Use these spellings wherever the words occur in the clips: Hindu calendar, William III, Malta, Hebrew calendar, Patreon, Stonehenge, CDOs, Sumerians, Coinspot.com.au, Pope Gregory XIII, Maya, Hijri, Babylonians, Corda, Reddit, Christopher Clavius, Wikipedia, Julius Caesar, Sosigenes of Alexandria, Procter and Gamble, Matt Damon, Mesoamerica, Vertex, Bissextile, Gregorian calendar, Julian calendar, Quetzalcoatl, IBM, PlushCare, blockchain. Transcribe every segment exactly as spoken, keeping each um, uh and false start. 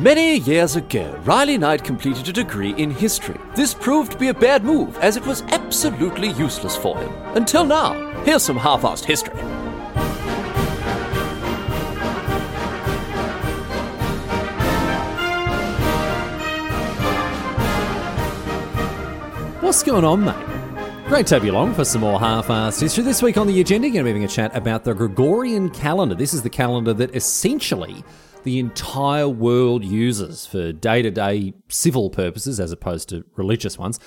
Many years ago, Riley Knight completed a degree in history. This proved to be a bad move, as it was absolutely useless for him. Until now, here's some half-assed history. What's going on, mate? Great to have you along for some more half-assed history. This week on the agenda, you're going to be having a chat about the Gregorian calendar. This is the calendar that essentially the entire world uses for day-to-day civil purposes as opposed to religious ones.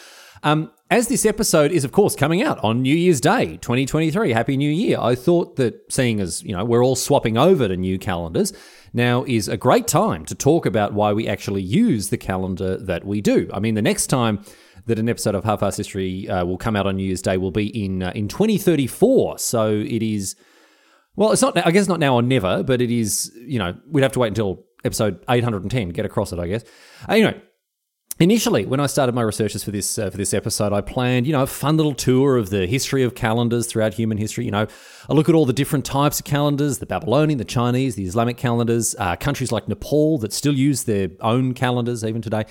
Um, as this episode is, of course, coming out on New Year's Day, twenty twenty-three, Happy New Year, I thought that, seeing as, you know, we're all swapping over to new calendars, now is a great time to talk about why we actually use the calendar that we do. I mean, the next time that an episode of Half-Arsed History uh, will come out on New Year's Day will be in uh, in twenty thirty-four, so it is... Well, it's not. I guess not now or never, but it is, you know, we'd have to wait until episode eight hundred ten, get across it, I guess. Anyway, initially, when I started my researches for this uh, for this episode, I planned, you know, a fun little tour of the history of calendars throughout human history. You know, a look at all the different types of calendars, the Babylonian, the Chinese, the Islamic calendars, uh, countries like Nepal that still use their own calendars even today.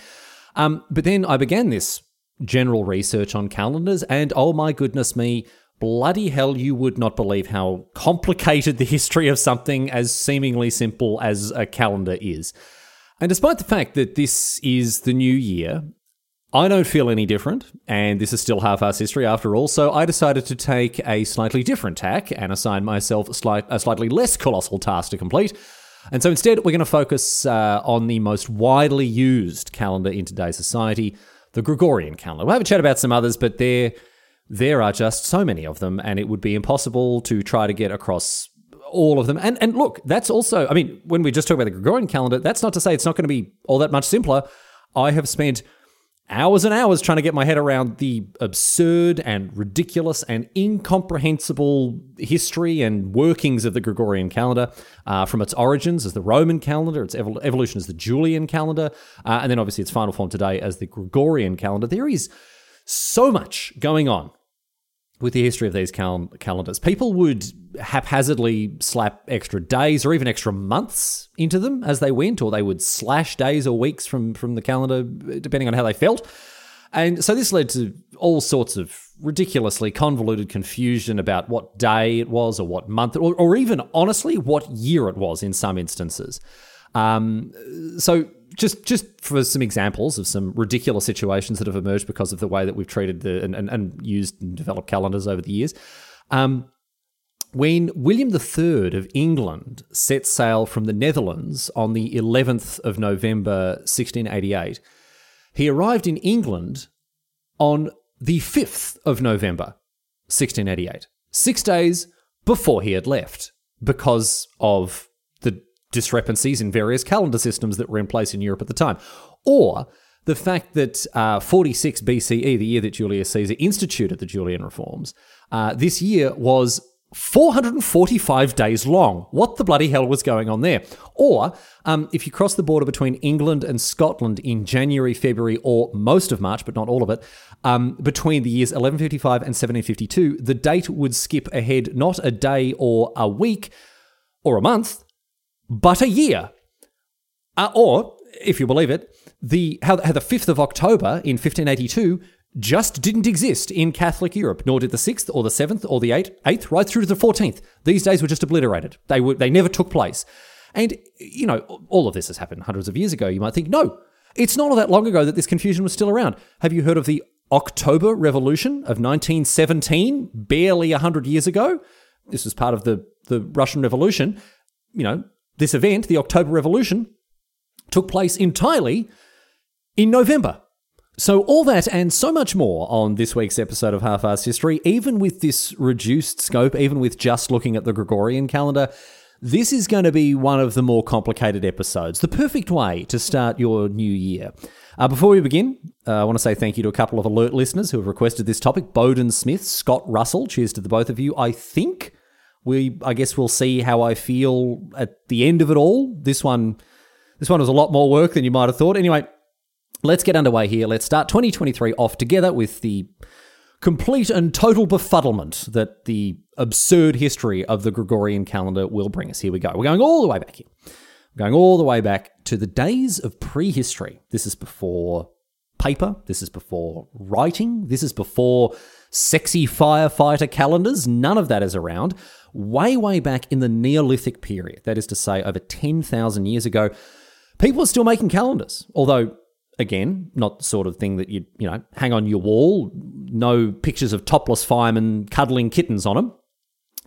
Um, but then I began this general research on calendars, and oh my goodness me, bloody hell, you would not believe how complicated the history of something as seemingly simple as a calendar is. And despite the fact that this is the new year, I don't feel any different, and this is still half-assed history after all, so I decided to take a slightly different tack and assign myself a, slight, a slightly less colossal task to complete. And so instead, we're going to focus uh, on the most widely used calendar in today's society, the Gregorian calendar. We'll have a chat about some others, but they're... There are just so many of them, and it would be impossible to try to get across all of them. And and look, that's also, I mean, when we just talk about the Gregorian calendar, that's not to say it's not going to be all that much simpler. I have spent hours and hours trying to get my head around the absurd and ridiculous and incomprehensible history and workings of the Gregorian calendar, uh, from its origins as the Roman calendar, its evol- evolution as the Julian calendar, uh, and then obviously its final form today as the Gregorian calendar. There is so much going on with the history of these cal- calendars. People would haphazardly slap extra days or even extra months into them as they went, or they would slash days or weeks from, from the calendar, depending on how they felt. And so this led to all sorts of ridiculously convoluted confusion about what day it was or what month, or, or even, honestly, what year it was in some instances. Um, so just just for some examples of some ridiculous situations that have emerged because of the way that we've treated the and, and, and used and developed calendars over the years. Um, when William the Third of England set sail from the Netherlands on the eleventh of November sixteen eighty-eight, he arrived in England on the fifth of November sixteen eighty-eight, six days before he had left because of the discrepancies in various calendar systems that were in place in Europe at the time. Or the fact that uh, forty-six B C E, the year that Julius Caesar instituted the Julian reforms, uh, this year was four hundred forty-five days long. What the bloody hell was going on there? Or um, if you cross the border between England and Scotland in January, February, or most of March, but not all of it, um, between the years eleven fifty-five and seventeen fifty-two, the date would skip ahead not a day or a week or a month, but a year. Uh, or, if you believe it, the how, how the fifth of October in fifteen eighty-two just didn't exist in Catholic Europe, nor did the sixth or the seventh or the eighth, eighth right through to the fourteenth. These days were just obliterated. They were they never took place. And, you know, all of this has happened hundreds of years ago. You might think, no, it's not all that long ago that this confusion was still around. Have you heard of the October Revolution of nineteen seventeen, barely one hundred years ago? This was part of the, the Russian Revolution. You know, this event, the October Revolution, took place entirely in November. So all that and so much more on this week's episode of Half-Arsed History. Even with this reduced scope, even with just looking at the Gregorian calendar, this is going to be one of the more complicated episodes, the perfect way to start your new year. Uh, before we begin, uh, I want to say thank you to a couple of alert listeners who have requested this topic. Bowdoin Smith, Scott Russell, cheers to the both of you. I think we, I guess we'll see how I feel at the end of it all. This one, this one was a lot more work than you might have thought. Anyway, let's get underway here. Let's start twenty twenty-three off together with the complete and total befuddlement that the absurd history of the Gregorian calendar will bring us. Here we go. We're going all the way back here. We're going all the way back to the days of prehistory. This is before paper. This is before writing. This is before sexy firefighter calendars. None of that is around. Way, way back in the Neolithic period, that is to say over ten thousand years ago, people are still making calendars, although again, not the sort of thing that you you know hang on your wall. No pictures of topless firemen cuddling kittens on them.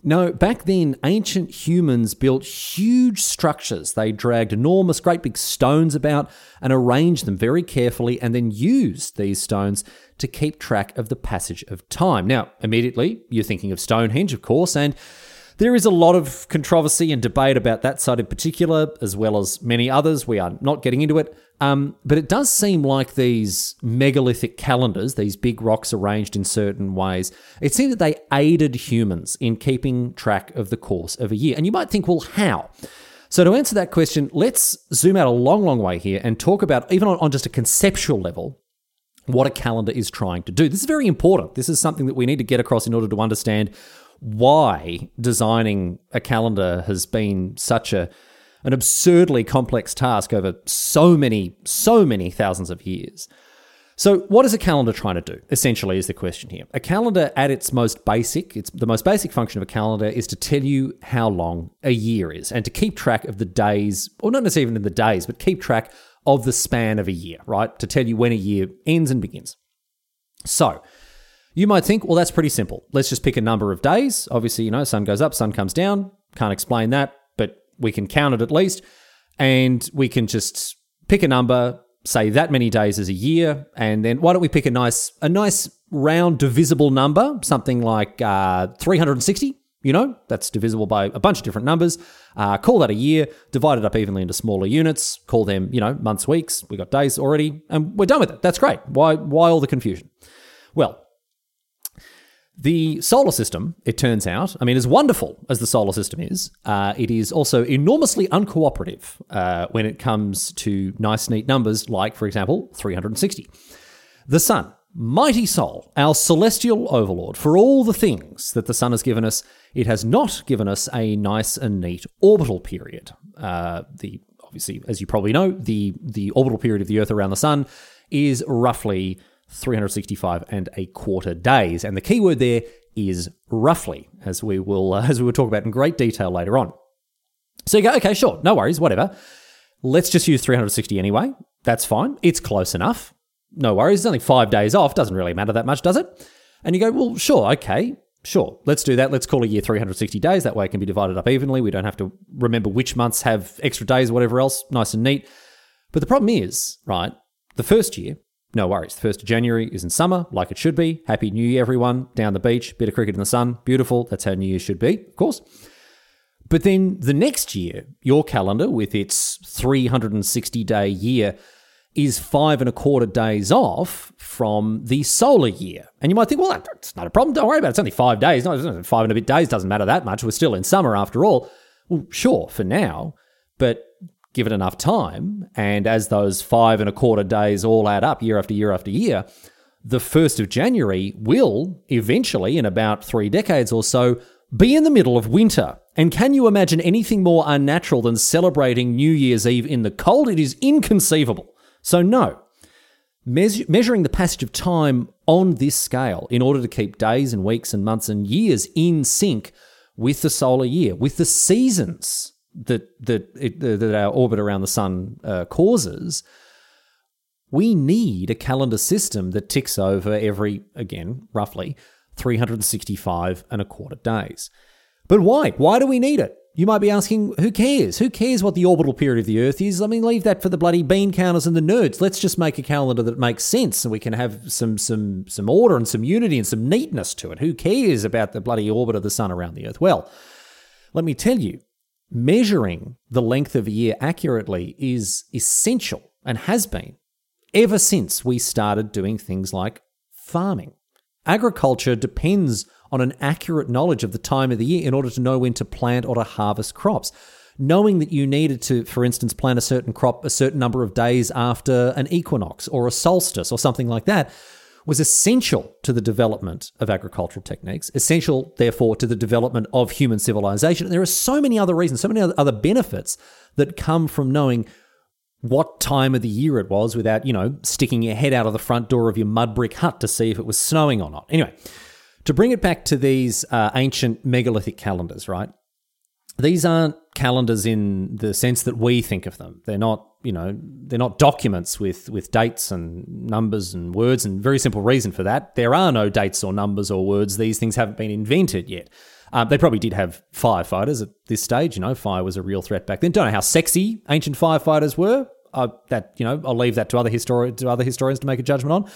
No, back then, ancient humans built huge structures. They dragged enormous, great big stones about and arranged them very carefully and then used these stones to keep track of the passage of time. Now, immediately, you're thinking of Stonehenge, of course, and there is a lot of controversy and debate about that site in particular, as well as many others. We are not getting into it. Um, but it does seem like these megalithic calendars, these big rocks arranged in certain ways, it seemed that they aided humans in keeping track of the course of a year. And you might think, well, how? So to answer that question, let's zoom out a long, long way here and talk about, even on, on just a conceptual level, what a calendar is trying to do. This is very important. This is something that we need to get across in order to understand why designing a calendar has been such a an absurdly complex task over so many, so many thousands of years. So what is a calendar trying to do, essentially, is the question here. A calendar at its most basic, it's the most basic function of a calendar is to tell you how long a year is and to keep track of the days, or not necessarily even in the days, but keep track of the span of a year, right? To tell you when a year ends and begins. So you might think, well, that's pretty simple. Let's just pick a number of days. Obviously, you know, sun goes up, sun comes down. Can't explain that, but we can count it at least. And we can just pick a number, say that many days is a year. And then why don't we pick a nice, a nice round divisible number, something like uh, three hundred sixty, you know, that's divisible by a bunch of different numbers. Uh, call that a year, divide it up evenly into smaller units, call them, you know, months, weeks. We got days already, and we're done with it. That's great. Why, why all the confusion? Well, the solar system, it turns out, I mean, as wonderful as the solar system is, uh, it is also enormously uncooperative uh, when it comes to nice, neat numbers like, for example, three hundred sixty. The sun, mighty soul, our celestial overlord, for all the things that the sun has given us, it has not given us a nice and neat orbital period. Uh, the obviously, as you probably know, the, the orbital period of the Earth around the sun is roughly three hundred sixty-five and a quarter days. And the key word there is roughly, as we will uh, as we will talk about in great detail later on. So you go, okay, sure, no worries, whatever. Let's just use three hundred sixty anyway. That's fine. It's close enough. No worries. It's only five days off. Doesn't really matter that much, does it? And you go, well, sure, okay, sure. Let's do that. Let's call a year three hundred sixty days. That way it can be divided up evenly. We don't have to remember which months have extra days, whatever else. Nice and neat. But the problem is, right, the first year, no worries. The first of January is in summer, like it should be. Happy New Year, everyone. Down the beach, bit of cricket in the sun. Beautiful. That's how New Year should be, of course. But then the next year, your calendar with its three hundred sixty-day year is five and a quarter days off from the solar year. And you might think, well, that's not a problem. Don't worry about it. It's only five days. No, five and a bit days doesn't matter that much. We're still in summer after all. Well, sure, for now, but give it enough time, and as those five and a quarter days all add up year after year after year, the first of January will eventually, in about three decades or so, be in the middle of winter. And can you imagine anything more unnatural than celebrating New Year's Eve in the cold? It is inconceivable. So no, Meas- measuring the passage of time on this scale in order to keep days and weeks and months and years in sync with the solar year, with the seasons that that, it, that our orbit around the sun uh, causes, we need a calendar system that ticks over every, again, roughly three hundred sixty-five and a quarter days. But why? Why do we need it? You might be asking, who cares? Who cares what the orbital period of the Earth is? I mean, leave that for the bloody bean counters and the nerds. Let's just make a calendar that makes sense and we can have some some some order and some unity and some neatness to it. Who cares about the bloody orbit of the sun around the Earth? Well, let me tell you, measuring the length of a year accurately is essential and has been ever since we started doing things like farming. Agriculture depends on an accurate knowledge of the time of the year in order to know when to plant or to harvest crops. Knowing that you needed to, for instance, plant a certain crop a certain number of days after an equinox or a solstice or something like that was essential to the development of agricultural techniques, essential, therefore, to the development of human civilization. And there are so many other reasons, so many other benefits that come from knowing what time of the year it was without, you know, sticking your head out of the front door of your mud brick hut to see if it was snowing or not. Anyway, to bring it back to these uh, ancient megalithic calendars, right? These aren't calendars in the sense that we think of them. They're not, you know, they're not documents with with dates and numbers and words, and very simple reason for that. There are no dates or numbers or words. These things haven't been invented yet. Um, they probably did have firefighters at this stage. You know, fire was a real threat back then. Don't know how sexy ancient firefighters were. Uh, that, you know, I'll leave that to other histori- to other historians to make a judgment on.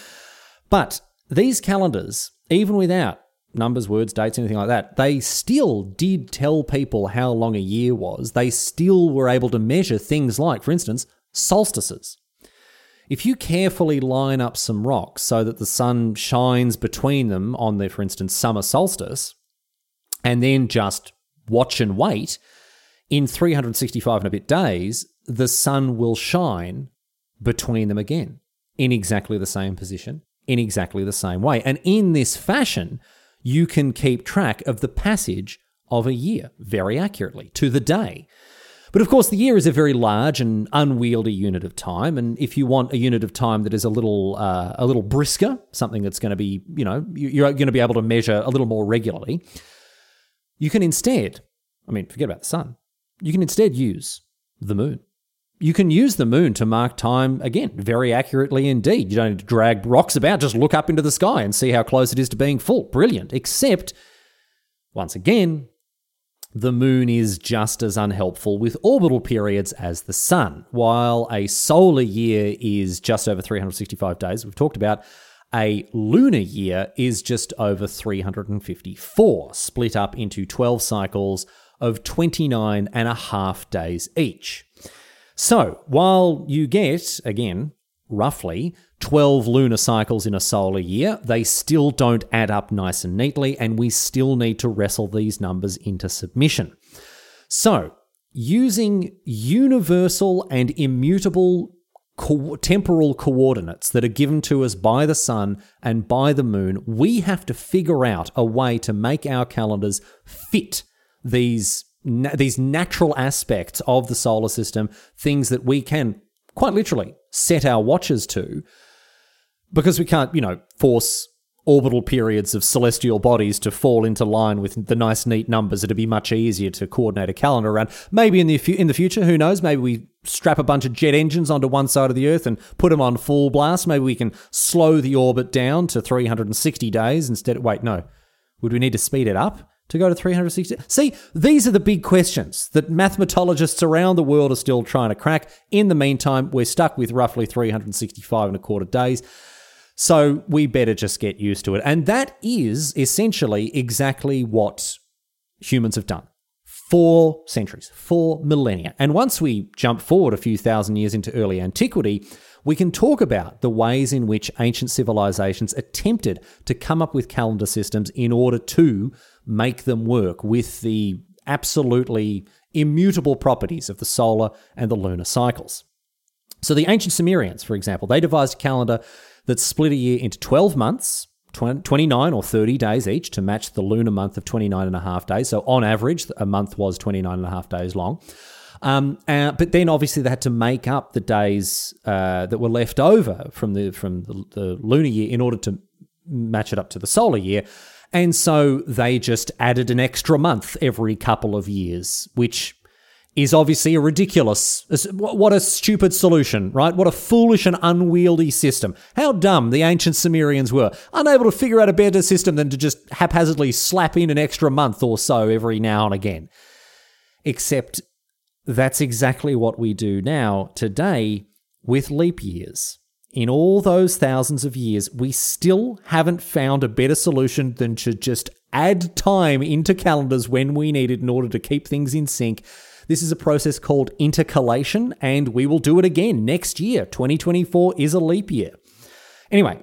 But these calendars, even without numbers, words, dates, anything like that, they still did tell people how long a year was. They still were able to measure things like, for instance, solstices. If you carefully line up some rocks so that the sun shines between them on the, for instance, summer solstice, and then just watch and wait, in three hundred sixty-five and a bit days, the sun will shine between them again in exactly the same position, in exactly the same way. And in this fashion, you can keep track of the passage of a year very accurately, to the day. But of course, the year is a very large and unwieldy unit of time, and if you want a unit of time that is a little uh, a little brisker, something that's going to be, you know, you're going to be able to measure a little more regularly, you can instead, I mean, forget about the sun, you can instead use the moon. You can use the moon to mark time, again, very accurately indeed. You don't need to drag rocks about, just look up into the sky and see how close it is to being full. Brilliant. Except, once again, the moon is just as unhelpful with orbital periods as the sun. While a solar year is just over three hundred sixty-five days, we've talked about, a lunar year is just over three hundred fifty-four, split up into twelve cycles of twenty-nine and a half days each. So, while you get, again, roughly twelve lunar cycles in a solar year, they still don't add up nice and neatly, and we still need to wrestle these numbers into submission. So, using universal and immutable co- temporal coordinates that are given to us by the sun and by the moon, we have to figure out a way to make our calendars fit these Na- these natural aspects of the solar system, things that we can quite literally set our watches to, because we can't, you know, force orbital periods of celestial bodies to fall into line with the nice, neat numbers. It'd be much easier to coordinate a calendar around. Maybe in the fu- in the future, who knows, maybe we strap a bunch of jet engines onto one side of the Earth and put them on full blast. Maybe we can slow the orbit down to three hundred sixty days instead of, wait, no. Would we need to speed it up to go to three hundred sixty? See, these are the big questions that mathematologists around the world are still trying to crack. In the meantime, we're stuck with roughly three hundred sixty-five and a quarter days, so we better just get used to it. And that is essentially exactly what humans have done for centuries, for millennia. And once we jump forward a few thousand years into early antiquity, we can talk about the ways in which ancient civilizations attempted to come up with calendar systems in order to make them work with the absolutely immutable properties of the solar and the lunar cycles. So the ancient Sumerians, for example, they devised a calendar that split a year into twelve months, twenty-nine or thirty days each, to match the lunar month of twenty-nine and a half days. So on average, a month was twenty-nine and a half days long. Um, uh, but then obviously they had to make up the days uh, that were left over from the from the, the lunar year in order to match it up to the solar year. And so they just added an extra month every couple of years, which is obviously a ridiculous, what a stupid solution, right? What a foolish and unwieldy system. How dumb the ancient Sumerians were, unable to figure out a better system than to just haphazardly slap in an extra month or so every now and again. Except that's exactly what we do now today with leap years. In all those thousands of years, we still haven't found a better solution than to just add time into calendars when we need it in order to keep things in sync. This is a process called intercalation, and we will do it again next year. twenty twenty-four is a leap year. Anyway,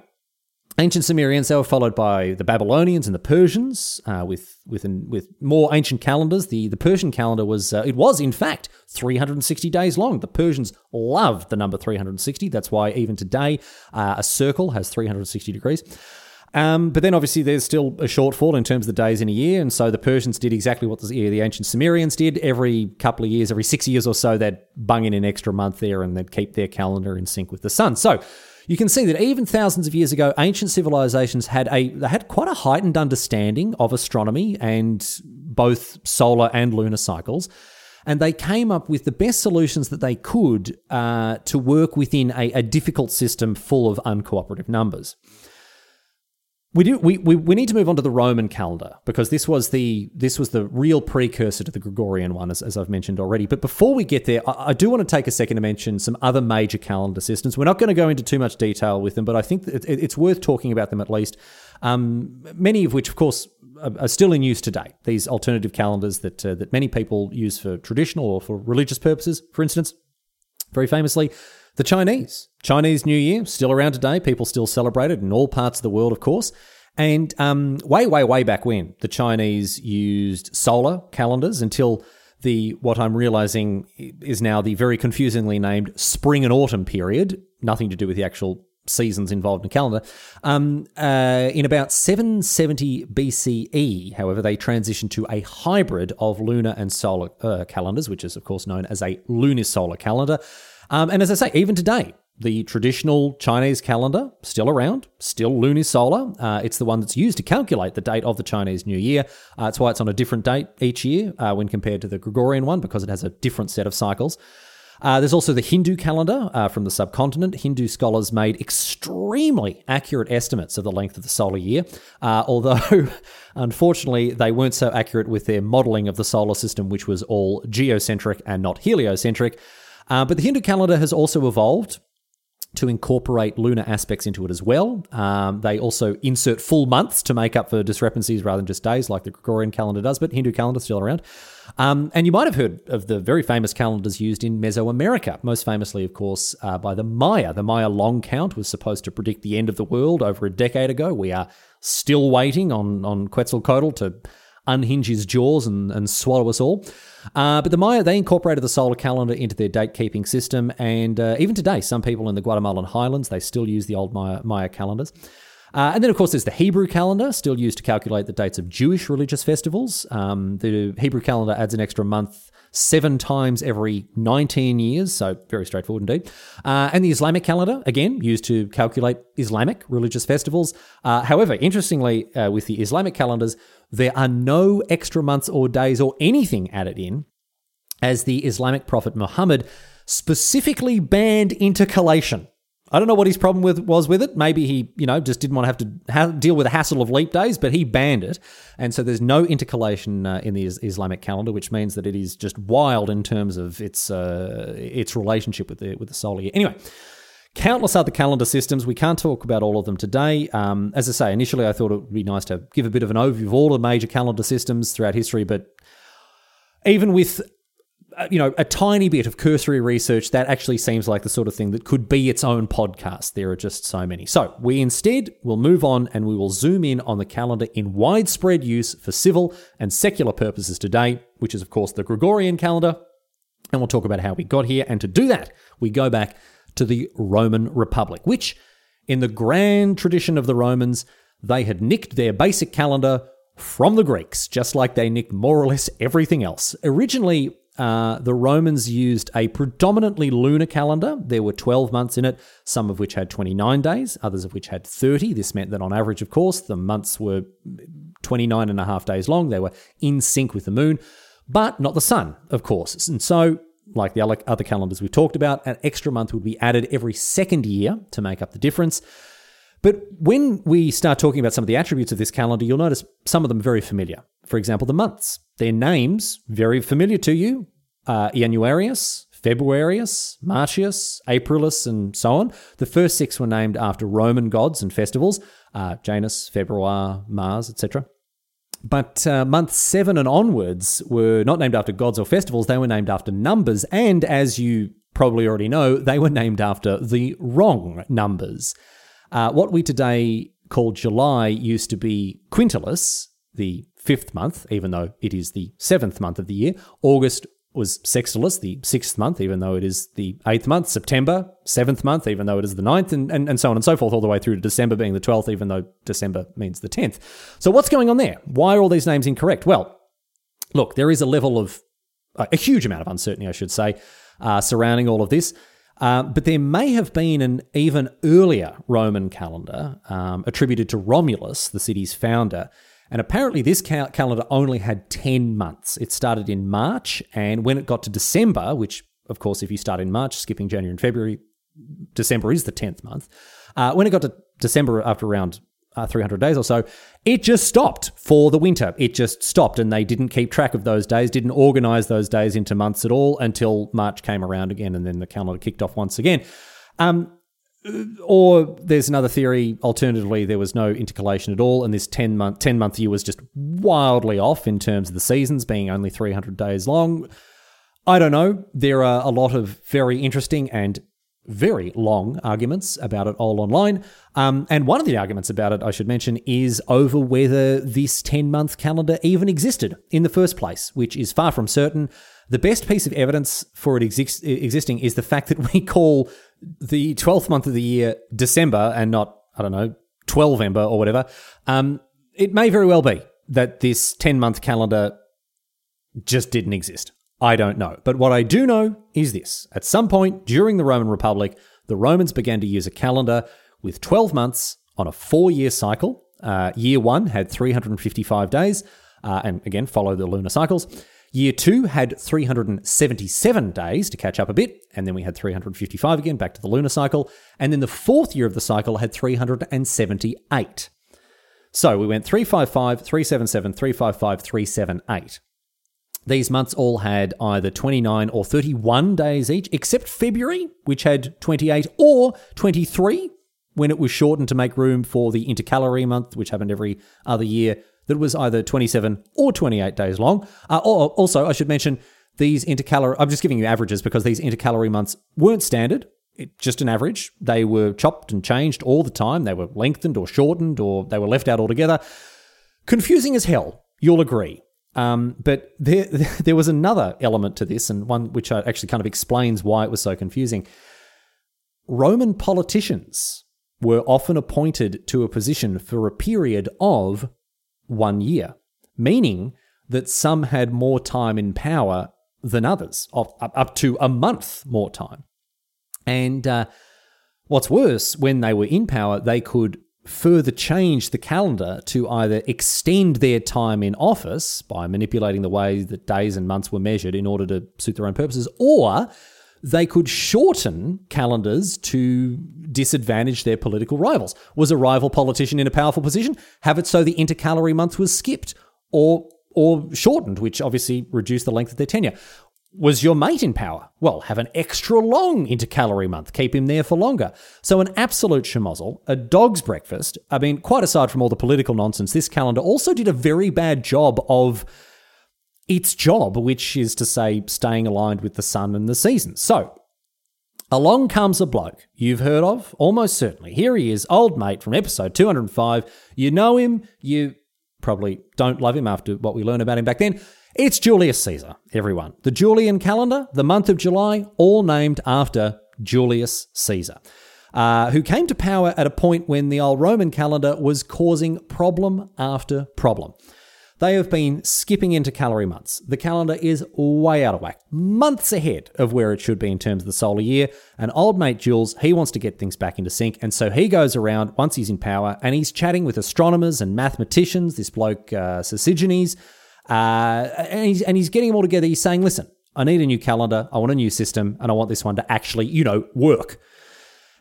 ancient Sumerians, they were followed by the Babylonians and the Persians uh, with with an, with more ancient calendars. The, the Persian calendar was, uh, it was in fact, three hundred sixty days long. The Persians loved the number three hundred sixty. That's why even today uh, a circle has three hundred sixty degrees. Um, but then obviously there's still a shortfall in terms of the days in a year, and so the Persians did exactly what the, the ancient Sumerians did. Every couple of years, every six years or so, they'd bung in an extra month there, and they'd keep their calendar in sync with the sun. So you can see that even thousands of years ago, ancient civilizations had a they had quite a heightened understanding of astronomy and both solar and lunar cycles, and they came up with the best solutions that they could uh, to work within a, a difficult system full of uncooperative numbers. We do. We, we we need to move on to the Roman calendar, because this was the this was the real precursor to the Gregorian one, as, as I've mentioned already. But before we get there, I, I do want to take a second to mention some other major calendar systems. We're not going to go into too much detail with them, but I think that it, it's worth talking about them at least. Um, many of which, of course, are, are still in use today. These alternative calendars that uh, that many people use for traditional or for religious purposes, for instance, very famously. The Chinese. Chinese New Year, still around today. People still celebrate it in all parts of the world, of course. And um, way, way, way back when, the Chinese used solar calendars until the what I'm realizing is now the very confusingly named spring and autumn period, nothing to do with the actual seasons involved in the calendar. Um, uh, in about seven seventy B C E, however, they transitioned to a hybrid of lunar and solar uh, calendars, which is, of course, known as a lunisolar calendar. Um, and as I say, even today, the traditional Chinese calendar, still around, still lunisolar. Uh, it's the one that's used to calculate the date of the Chinese New Year. Uh, that's why it's on a different date each year uh, when compared to the Gregorian one, because it has a different set of cycles. Uh, there's also the Hindu calendar uh, from the subcontinent. Hindu scholars made extremely accurate estimates of the length of the solar year, uh, although, unfortunately, they weren't so accurate with their modelling of the solar system, which was all geocentric and not heliocentric. Uh, but the Hindu calendar has also evolved to incorporate lunar aspects into it as well. Um, they also insert full months to make up for discrepancies rather than just days like the Gregorian calendar does, but Hindu calendar's still around. Um, and you might have heard of the very famous calendars used in Mesoamerica, most famously, of course, uh, by the Maya. The Maya long count was supposed to predict the end of the world over a decade ago. We are still waiting on, on Quetzalcoatl to unhinge his jaws and, and swallow us all. Uh, but the Maya, they incorporated the solar calendar into their date-keeping system, and uh, even today, some people in the Guatemalan highlands, they still use the old Maya, Maya calendars. Uh, and then, of course, there's the Hebrew calendar, still used to calculate the dates of Jewish religious festivals. Um, the Hebrew calendar adds an extra month seven times every nineteen years, so very straightforward indeed. Uh, and the Islamic calendar, again, used to calculate Islamic religious festivals. Uh, however, interestingly, uh, with the Islamic calendars, there are no extra months or days or anything added in, as the Islamic prophet Muhammad specifically banned intercalation. I don't know what his problem with was with it. Maybe he, you know, just didn't want to have to ha- deal with the hassle of leap days, but he banned it. And so there's no intercalation uh, in the is- Islamic calendar, which means that it is just wild in terms of its uh, its relationship with the with the solar year. Anyway. Countless other calendar systems. We can't talk about all of them today. Um, as I say, initially I thought it would be nice to give a bit of an overview of all the major calendar systems throughout history, but even with you know a tiny bit of cursory research, that actually seems like the sort of thing that could be its own podcast. There are just so many. So we instead will move on and we will zoom in on the calendar in widespread use for civil and secular purposes today, which is, of course, the Gregorian calendar. And we'll talk about how we got here. And to do that, we go back to the Roman Republic, which, in the grand tradition of the Romans, they had nicked their basic calendar from the Greeks, just like they nicked more or less everything else. Originally, uh, the Romans used a predominantly lunar calendar. There were twelve months in it, some of which had twenty-nine days, others of which had thirty. This meant that on average, of course, the months were twenty-nine and a half days long. They were in sync with the moon, but not the sun, of course. And so, like the other calendars we talked about, an extra month would be added every second year to make up the difference. But when we start talking about some of the attributes of this calendar, you'll notice some of them very familiar. For example, the months. Their names, very familiar to you. Uh, Januarius, Februarius, Martius, Aprilis, and so on. The first six were named after Roman gods and festivals, uh, Janus, Februar, Mars, et cetera. But uh, month seven and onwards were not named after gods or festivals. They were named after numbers. And as you probably already know, they were named after the wrong numbers. Uh, what we today call July used to be Quintilis, the fifth month, even though it is the seventh month of the year. August was Sextilis, the sixth month, even though it is the eighth month. September, seventh month, even though it is the ninth, and, and, and so on and so forth, all the way through to December being the twelfth, even though December means the tenth. So what's going on there? Why are all these names incorrect? Well, look, there is a level of, uh, a huge amount of uncertainty, I should say, uh, surrounding all of this. Uh, but there may have been an even earlier Roman calendar um, attributed to Romulus, the city's founder. And apparently this cal- calendar only had ten months. It started in March, and when it got to December, which, of course, if you start in March, skipping January and February, December is the tenth month. Uh, when it got to December after around uh, three hundred days or so, it just stopped for the winter. It just stopped, and they didn't keep track of those days, didn't organise those days into months at all until March came around again, and then the calendar kicked off once again. Um Or there's another theory, alternatively, there was no intercalation at all, and this ten-month year was just wildly off in terms of the seasons being only three hundred days long. I don't know. There are a lot of very interesting and very long arguments about it all online. Um, and one of the arguments about it, I should mention, is over whether this ten-month calendar even existed in the first place, which is far from certain. The best piece of evidence for it exi- existing is the fact that we call the twelfth month of the year December and not, I don't know, twelvember or whatever. Um, it may very well be that this ten-month calendar just didn't exist. I don't know. But what I do know is this. At some point during the Roman Republic, the Romans began to use a calendar with twelve months on a four-year cycle. Uh, year one had three hundred fifty-five days, uh, and again, follow the lunar cycles. Year two had three hundred seventy-seven days to catch up a bit, and then we had three hundred fifty-five again, back to the lunar cycle. And then the fourth year of the cycle had three hundred seventy-eight. So we went three fifty-five, three seventy-seven, three fifty-five, three seventy-eight. These months all had either twenty-nine or thirty-one days each, except February, which had twenty-eight or twenty-three, when it was shortened to make room for the intercalary month, which happened every other year, that was either twenty-seven or twenty-eight days long. Uh, also, I should mention, these intercalary... I'm just giving you averages because these intercalary months weren't standard, it, just an average. They were chopped and changed all the time. They were lengthened or shortened, or they were left out altogether. Confusing as hell, you'll agree. Um, but there, there was another element to this, and one which actually kind of explains why it was so confusing. Roman politicians were often appointed to a position for a period of one year, meaning that some had more time in power than others, up to a month more time. And uh, what's worse, when they were in power, they could further change the calendar to either extend their time in office by manipulating the way that days and months were measured in order to suit their own purposes, or they could shorten calendars to disadvantage their political rivals. Was a rival politician in a powerful position? Have it so the intercalary month was skipped or or shortened, which obviously reduced the length of their tenure. Was your mate in power? Well, have an extra long intercalary month. Keep him there for longer. So an absolute schmozzle, a dog's breakfast. I mean, quite aside from all the political nonsense, this calendar also did a very bad job of its job, which is to say staying aligned with the sun and the seasons. So along comes a bloke you've heard of, almost certainly. Here he is, old mate from episode two hundred five. You know him, you probably don't love him after what we learned about him back then. It's Julius Caesar, everyone. The Julian calendar, the month of July, all named after Julius Caesar, uh, who came to power at a point when the old Roman calendar was causing problem after problem. They have been skipping into calendar months. The calendar is way out of whack, months ahead of where it should be in terms of the solar year. And old mate Jules, he wants to get things back into sync. And so he goes around once he's in power and he's chatting with astronomers and mathematicians, this bloke uh, Sosigenes, uh, and, he's, and he's getting them all together. He's saying, listen, I need a new calendar, I want a new system, and I want this one to actually, you know, work.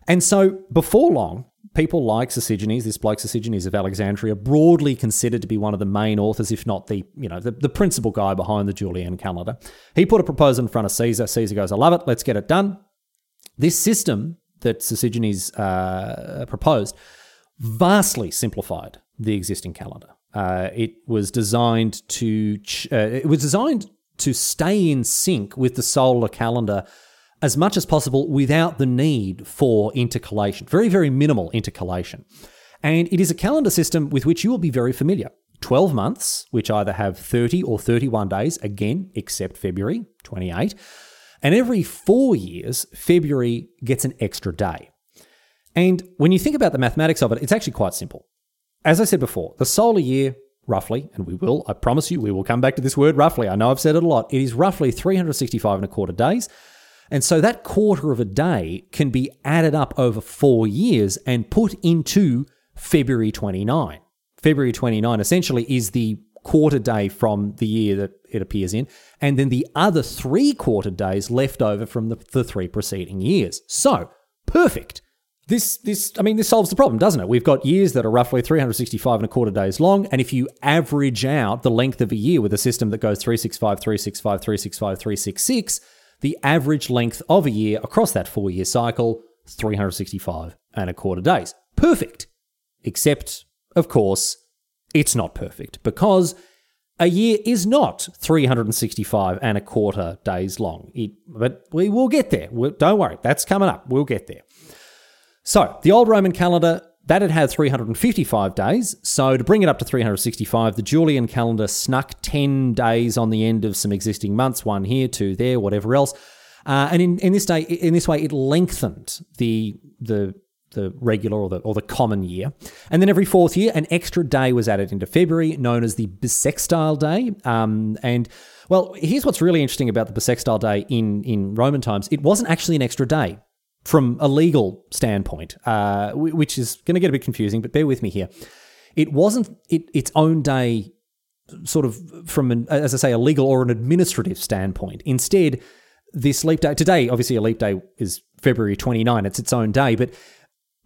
And so before long, people like Sosigenes, this bloke Sosigenes of Alexandria, broadly considered to be one of the main authors, if not the, you know, the, the principal guy behind the Julian calendar. He put a proposal in front of Caesar. Caesar goes, I love it, let's get it done. This system that Sosigenes uh, proposed vastly simplified the existing calendar. Uh, it was designed to, ch- uh, it was designed to stay in sync with the solar calendar as much as possible without the need for intercalation, very, very minimal intercalation. And it is a calendar system with which you will be very familiar. twelve months, which either have thirty or thirty-one days, again, except February, twenty-eight. And every four years, February gets an extra day. And when you think about the mathematics of it, it's actually quite simple. As I said before, the solar year, roughly, and we will, I promise you, we will come back to this word roughly. I know I've said it a lot. It is roughly three hundred sixty-five and a quarter days. And so that quarter of a day can be added up over four years and put into February twenty-ninth. February twenty-ninth essentially is the quarter day from the year that it appears in, and then the other three quarter days left over from the, the three preceding years. So, perfect. This, this, I mean, this solves the problem, doesn't it? We've got years that are roughly three hundred sixty-five and a quarter days long, and if you average out the length of a year with a system that goes three sixty-five, three sixty-five, three sixty-five, three sixty-six, the average length of a year across that four-year cycle, three hundred sixty-five and a quarter days. Perfect. Except, of course, it's not perfect because a year is not three hundred sixty-five and a quarter days long. It, but we will get there. We'll, don't worry. That's coming up. We'll get there. So the old Roman calendar, that had had three hundred fifty-five days. So to bring it up to three hundred sixty-five, the Julian calendar snuck ten days on the end of some existing months, one here, two there, whatever else. Uh, and in, in this day, in this way, it lengthened the the the regular or the or the common year. And then every fourth year, an extra day was added into February, known as the Bissextile Day. Um, and well, here's what's really interesting about the Bissextile Day in in Roman times: it wasn't actually an extra day from a legal standpoint, uh, which is going to get a bit confusing, but bear with me here. It wasn't it, its own day sort of from, an, as I say, a legal or an administrative standpoint. Instead, this leap day, today, obviously a leap day is February twenty-ninth, it's its own day, but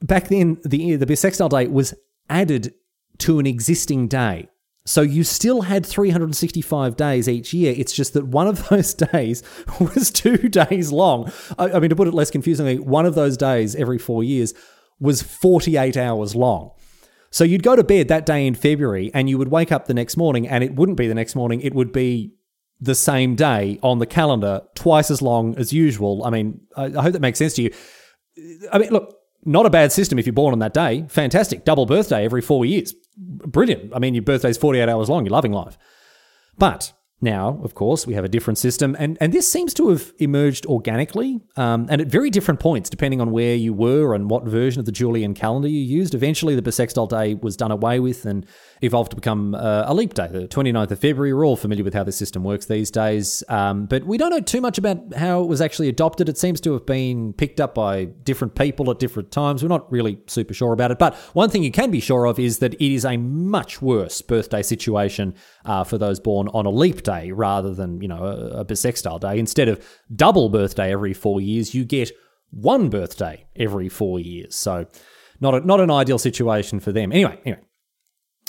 back then the, the Bissextile Day was added to an existing day. So you still had three hundred sixty-five days each year. It's just that one of those days was two days long. I, I mean, to put it less confusingly, one of those days every four years was forty-eight hours long. So you'd go to bed that day in February and you would wake up the next morning, and it wouldn't be the next morning. It would be the same day on the calendar, twice as long as usual. I mean, I, I hope that makes sense to you. I mean, look, not a bad system if you're born on that day. Fantastic. Double birthday every four years. Brilliant. I mean, your birthday's forty-eight hours long. You're loving life. But now, of course, we have a different system. And, and this seems to have emerged organically um, and at very different points, depending on where you were and what version of the Julian calendar you used. Eventually, the Bissextile Day was done away with and evolved to become uh, a leap day, the twenty-ninth of February. We're all familiar with how this system works these days. Um, but we don't know too much about how it was actually adopted. It seems to have been picked up by different people at different times. We're not really super sure about it. But one thing you can be sure of is that it is a much worse birthday situation uh, for those born on a leap day rather than, you know, a, a Bissextile Day. Instead of double birthday every four years, you get one birthday every four years. So not a, not an ideal situation for them. Anyway, anyway.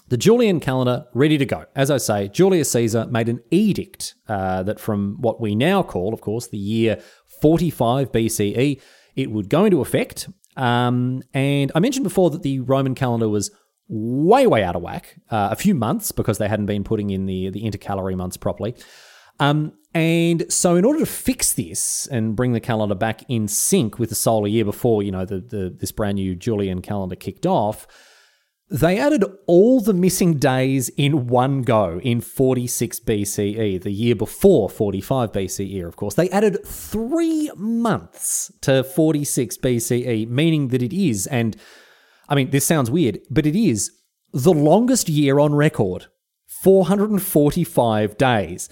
The Julian calendar, ready to go. As I say, Julius Caesar made an edict uh, that from what we now call, of course, the year forty-five B C E, it would go into effect. Um, and I mentioned before that the Roman calendar was way, way out of whack, uh, a few months, because they hadn't been putting in the, the intercalary months properly. Um, and so in order to fix this and bring the calendar back in sync with the solar year before, you know, the, the this brand new Julian calendar kicked off, they added all the missing days in one go in forty-six B C E, the year before forty-five B C E, of course. They added three months to forty-six B C E, meaning that it is, and I mean, this sounds weird, but it is the longest year on record. four hundred forty-five days.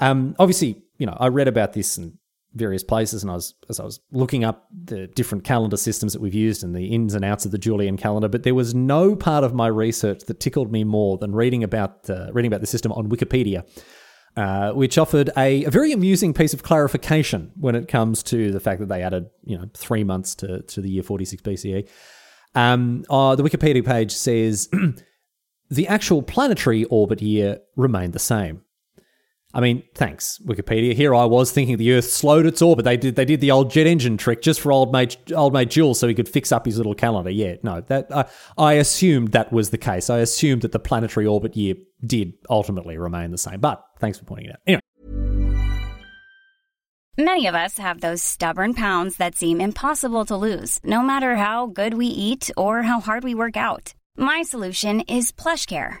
Um, obviously, you know, I read about this in various places, and I was as I was looking up the different calendar systems that we've used and the ins and outs of the Julian calendar, but there was no part of my research that tickled me more than reading about the, reading about the system on Wikipedia, uh, which offered a, a very amusing piece of clarification when it comes to the fact that they added, you know, three months to, to the year forty-six B C E. Um, uh, the Wikipedia page says the actual planetary orbit year remained the same. I mean, thanks, Wikipedia. Here I was thinking the Earth slowed its orbit. They did they did the old jet engine trick just for old mate old mate Jules so he could fix up his little calendar. Yeah, no, that I, I assumed that was the case. I assumed that the planetary orbit year did ultimately remain the same. But thanks for pointing it out. Anyway. Many of us have those stubborn pounds that seem impossible to lose, no matter how good we eat or how hard we work out. My solution is PlushCare.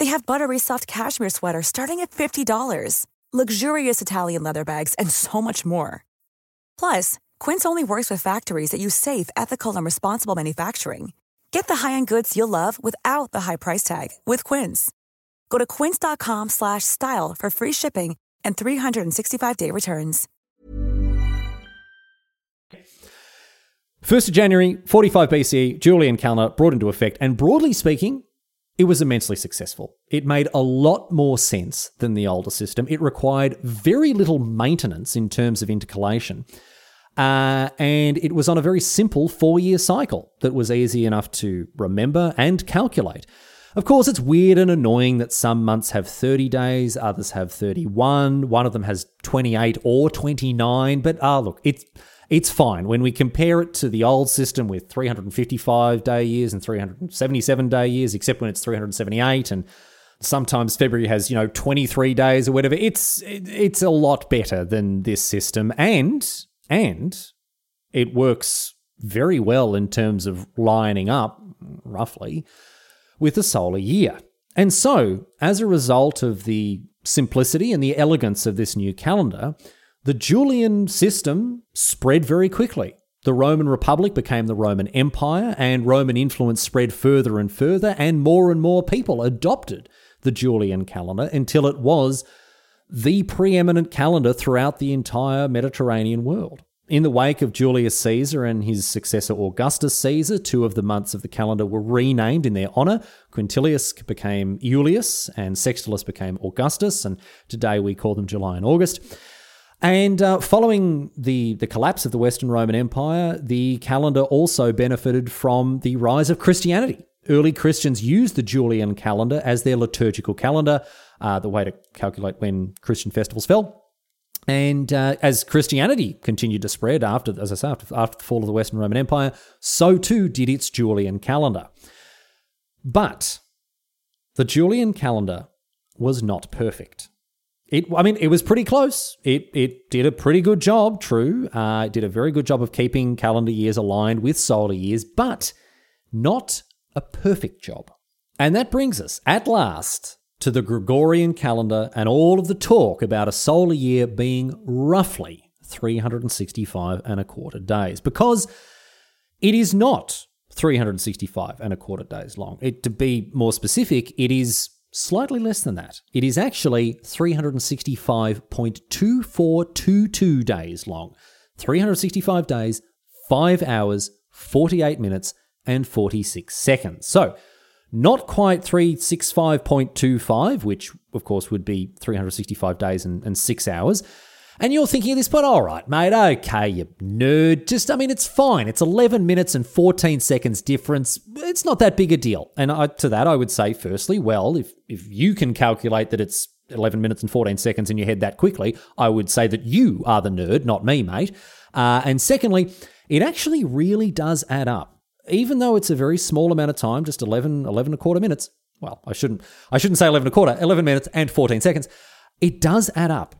They have buttery soft cashmere sweaters starting at fifty dollars, luxurious Italian leather bags, and so much more. Plus, Quince only works with factories that use safe, ethical, and responsible manufacturing. Get the high-end goods you'll love without the high price tag with Quince. Go to quince.com slash style for free shipping and three hundred sixty-five day returns. first of January, forty-five B C E, Julian calendar brought into effect, and broadly speaking, it was immensely successful. It made a lot more sense than the older system. It required very little maintenance in terms of intercalation. Uh, and it was on a very simple four-year cycle that was easy enough to remember and calculate. Of course, it's weird and annoying that some months have thirty days, others have thirty-one, one of them has twenty-eight or twenty-nine, but ah, look, it's... It's fine. When we compare it to the old system with three hundred fifty-five day years and three hundred seventy-seven day years, except when it's three hundred seventy-eight and sometimes February has, you know, twenty-three days or whatever, it's it's a lot better than this system. And, and it works very well in terms of lining up, roughly, with the solar year. And so, as a result of the simplicity and the elegance of this new calendar, the Julian system spread very quickly. The Roman Republic became the Roman Empire, and Roman influence spread further and further, and more and more people adopted the Julian calendar until it was the preeminent calendar throughout the entire Mediterranean world. In the wake of Julius Caesar and his successor Augustus Caesar, two of the months of the calendar were renamed in their honour. Quintilius became Iulius, and Sextilis became Augustus, and today we call them July and August. And uh, following the, the collapse of the Western Roman Empire, the calendar also benefited from the rise of Christianity. Early Christians used the Julian calendar as their liturgical calendar, uh, the way to calculate when Christian festivals fell. And uh, as Christianity continued to spread after, as I say, after, after the fall of the Western Roman Empire, so too did its Julian calendar. But the Julian calendar was not perfect. It, I mean, it was pretty close. It it did a pretty good job, true. Uh, it did a very good job of keeping calendar years aligned with solar years, but not a perfect job. And that brings us, at last, to the Gregorian calendar and all of the talk about a solar year being roughly three hundred sixty-five and a quarter days, because it is not three hundred sixty-five and a quarter days long. It, to be more specific, it is slightly less than that. It is actually three hundred sixty-five point two four two two days long. three hundred sixty-five days, five hours, forty-eight minutes, and forty-six seconds. So, not quite three hundred sixty-five point two five, which of course would be three hundred sixty-five days and, and six hours. And you're thinking at this point, all right, mate, okay, you nerd. Just, I mean, it's fine. It's eleven minutes and fourteen seconds difference. It's not that big a deal. And I, to that, I would say, firstly, well, if, if you can calculate that it's eleven minutes and fourteen seconds in your head that quickly, I would say that you are the nerd, not me, mate. Uh, and secondly, it actually really does add up. Even though it's a very small amount of time, just eleven, eleven and a quarter minutes, well, I shouldn't I shouldn't say eleven and a quarter, eleven minutes and fourteen seconds. It does add up.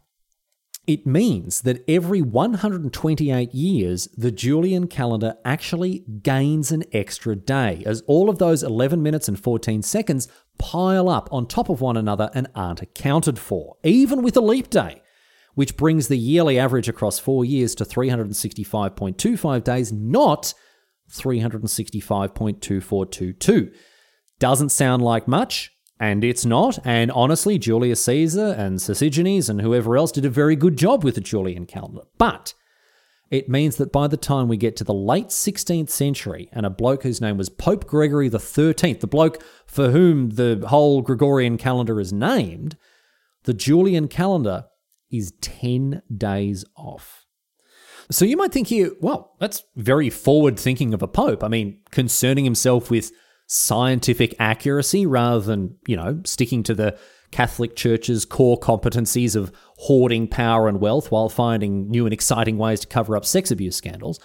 It means that every one hundred twenty-eight years, the Julian calendar actually gains an extra day, as all of those eleven minutes and fourteen seconds pile up on top of one another and aren't accounted for, even with a leap day, which brings the yearly average across four years to three hundred sixty-five point two five days, not three hundred sixty-five point two four two two. Doesn't sound like much, and it's not, and honestly, Julius Caesar and Sosigenes and whoever else did a very good job with the Julian calendar. But it means that by the time we get to the late sixteenth century, and a bloke whose name was Pope Gregory the thirteenth, the bloke for whom the whole Gregorian calendar is named, the Julian calendar is ten days off. So you might think here, well, that's very forward-thinking of a pope. I mean, concerning himself with scientific accuracy rather than, you know, sticking to the Catholic Church's core competencies of hoarding power and wealth while finding new and exciting ways to cover up sex abuse scandals.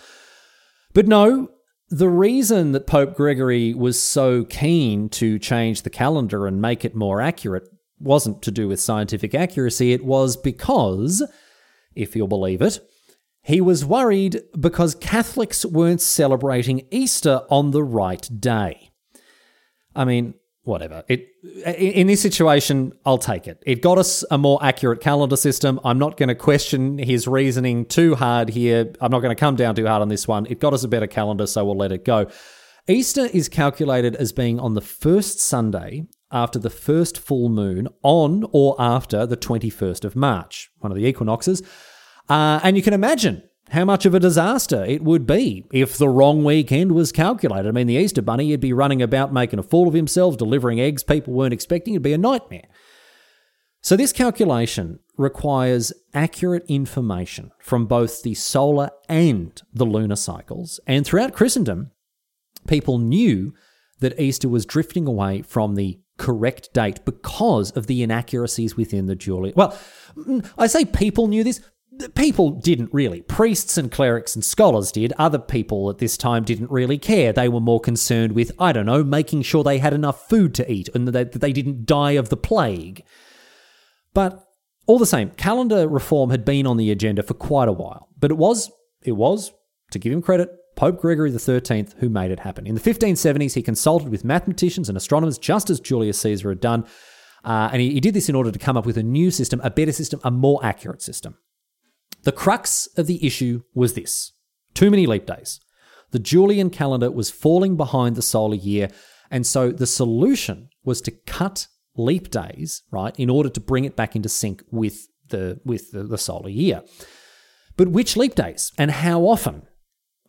But no, the reason that Pope Gregory was so keen to change the calendar and make it more accurate wasn't to do with scientific accuracy. It was because, if you'll believe it, he was worried because Catholics weren't celebrating Easter on the right day. I mean, whatever. It in this situation, I'll take it. It got us a more accurate calendar system. I'm not going to question his reasoning too hard here. I'm not going to come down too hard on this one. It got us a better calendar, so we'll let it go. Easter is calculated as being on the first Sunday after the first full moon on or after the twenty-first of March, one of the equinoxes. Uh, and you can imagine how much of a disaster it would be if the wrong weekend was calculated. I mean, the Easter Bunny, he'd be running about making a fool of himself, delivering eggs people weren't expecting. It'd be a nightmare. So this calculation requires accurate information from both the solar and the lunar cycles. And throughout Christendom, people knew that Easter was drifting away from the correct date because of the inaccuracies within the Julian. Well, I say people knew this. People didn't really. Priests and clerics and scholars did. Other people at this time didn't really care. They were more concerned with, I don't know, making sure they had enough food to eat and that they didn't die of the plague. But all the same, calendar reform had been on the agenda for quite a while. But it was, it was, to give him credit, Pope Gregory the thirteenth who made it happen. In the fifteen seventies, he consulted with mathematicians and astronomers, just as Julius Caesar had done. Uh, and he, he did this in order to come up with a new system, a better system, a more accurate system. The crux of the issue was this. Too many leap days. The Julian calendar was falling behind the solar year, and so the solution was to cut leap days, right, in order to bring it back into sync with the with the, the solar year. But which leap days and how often?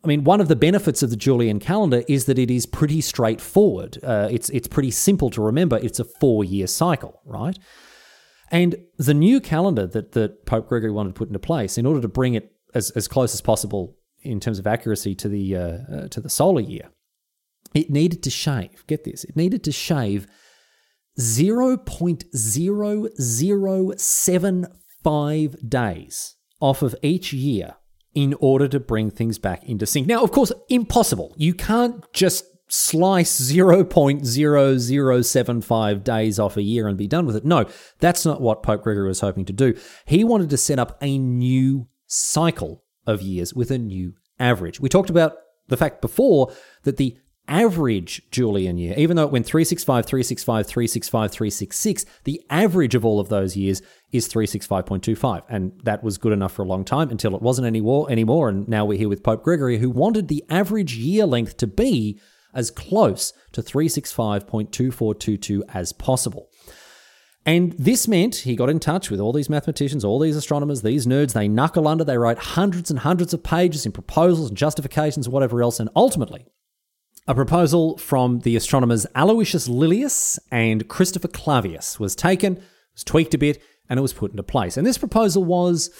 I mean, one of the benefits of the Julian calendar is that it is pretty straightforward. Uh, it's it's pretty simple to remember. It's a four-year cycle, right? And the new calendar that, that Pope Gregory wanted to put into place in order to bring it as, as close as possible in terms of accuracy to the uh, uh, to the solar year, it needed to shave, get this, it needed to shave zero point zero zero seven five days off of each year in order to bring things back into sync. Now, of course, impossible. You can't just slice zero point zero zero seven five days off a year and be done with it. No, that's not what Pope Gregory was hoping to do. He wanted to set up a new cycle of years with a new average. We talked about the fact before that the average Julian year, even though it went three sixty-five, three sixty-five, three sixty-five, three sixty-six, the average of all of those years is three sixty-five point two five. And that was good enough for a long time until it wasn't anymore. And now we're here with Pope Gregory, who wanted the average year length to be as close to three sixty-five point two four two two as possible. And this meant he got in touch with all these mathematicians, all these astronomers, these nerds. They knuckle under, they write hundreds and hundreds of pages in proposals and justifications, whatever else. And ultimately, a proposal from the astronomers Aloysius Lilius and Christopher Clavius was taken, was tweaked a bit, and it was put into place. And this proposal was...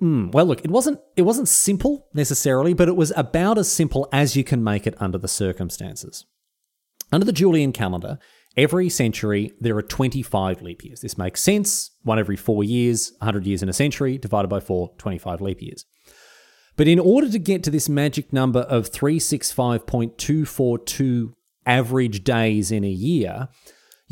Mm, well, look, it wasn't it wasn't simple necessarily, but it was about as simple as you can make it under the circumstances. Under the Julian calendar, every century there are twenty-five leap years. This makes sense. One every four years, one hundred years in a century, divided by four, twenty-five leap years. But in order to get to this magic number of three sixty-five point two four two average days in a year,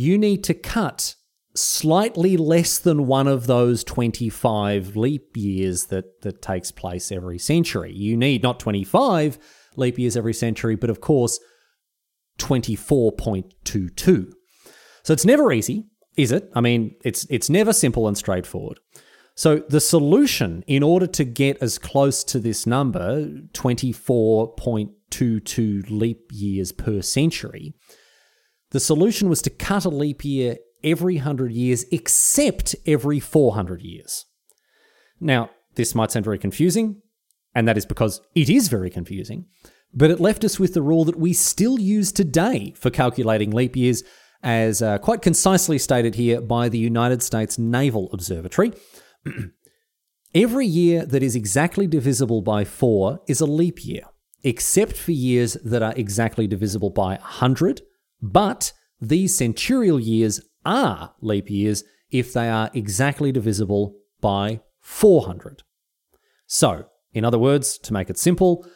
you need to cut slightly less than one of those twenty-five leap years that, that takes place every century. You need not twenty-five leap years every century, but of course twenty-four point two two. So it's never easy, is it? I mean, it's it's never simple and straightforward. So the solution, in order to get as close to this number, twenty-four point two two leap years per century, the solution was to cut a leap year every one hundred years except every four hundred years. Now, this might sound very confusing, and that is because it is very confusing, but it left us with the rule that we still use today for calculating leap years, as uh, quite concisely stated here by the United States Naval Observatory. Every year that is exactly divisible by four is a leap year, except for years that are exactly divisible by one hundred, but these centurial years are leap years if they are exactly divisible by four hundred. So, in other words, to make it simple,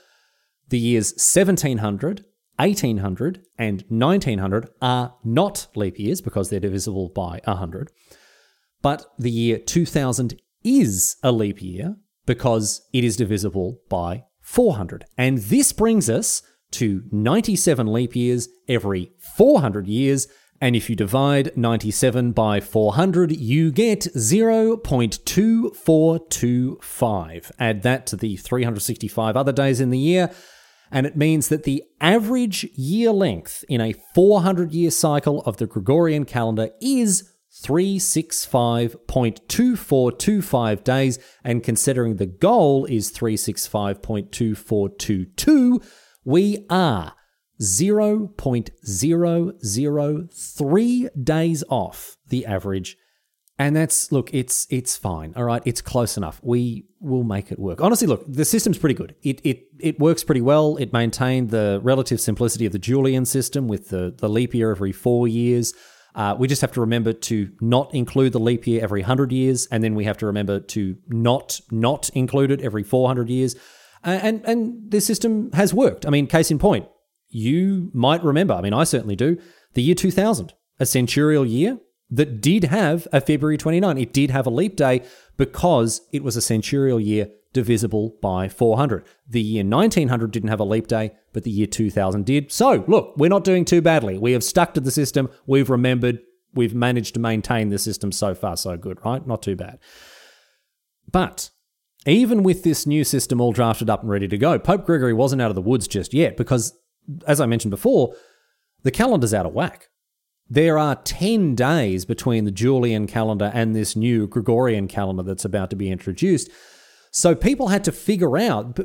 the years seventeen hundred, eighteen hundred, and nineteen hundred are not leap years because they're divisible by one hundred, but the year two thousand is a leap year because it is divisible by four hundred. And this brings us to ninety-seven leap years every four hundred years. And if you divide ninety-seven by four hundred, you get zero point two four two five. Add that to the three hundred sixty-five other days in the year, and it means that the average year length in a four hundred year cycle of the Gregorian calendar is three hundred sixty-five point two four two five days. And considering the goal is three hundred sixty-five point two four two two, we are zero point zero zero three days off the average. And that's, look, it's it's fine. All right, it's close enough. We will make it work. Honestly, look, the system's pretty good. It it it works pretty well. It maintained the relative simplicity of the Julian system with the, the leap year every four years. Uh, we just have to remember to not include the leap year every one hundred years, and then we have to remember to not not include it every four hundred years. And, and this system has worked. I mean, case in point, you might remember, I mean, I certainly do, the year two thousand, a centurial year that did have a February twenty-ninth. It did have a leap day because it was a centurial year divisible by four hundred. The year nineteen hundred didn't have a leap day, but the year two thousand did. So, look, we're not doing too badly. We have stuck to the system. We've remembered. We've managed to maintain the system so far, so good, right? Not too bad. But even with this new system all drafted up and ready to go, Pope Gregory wasn't out of the woods just yet because, as I mentioned before, the calendar's out of whack. There are ten days between the Julian calendar and this new Gregorian calendar that's about to be introduced. So people had to figure out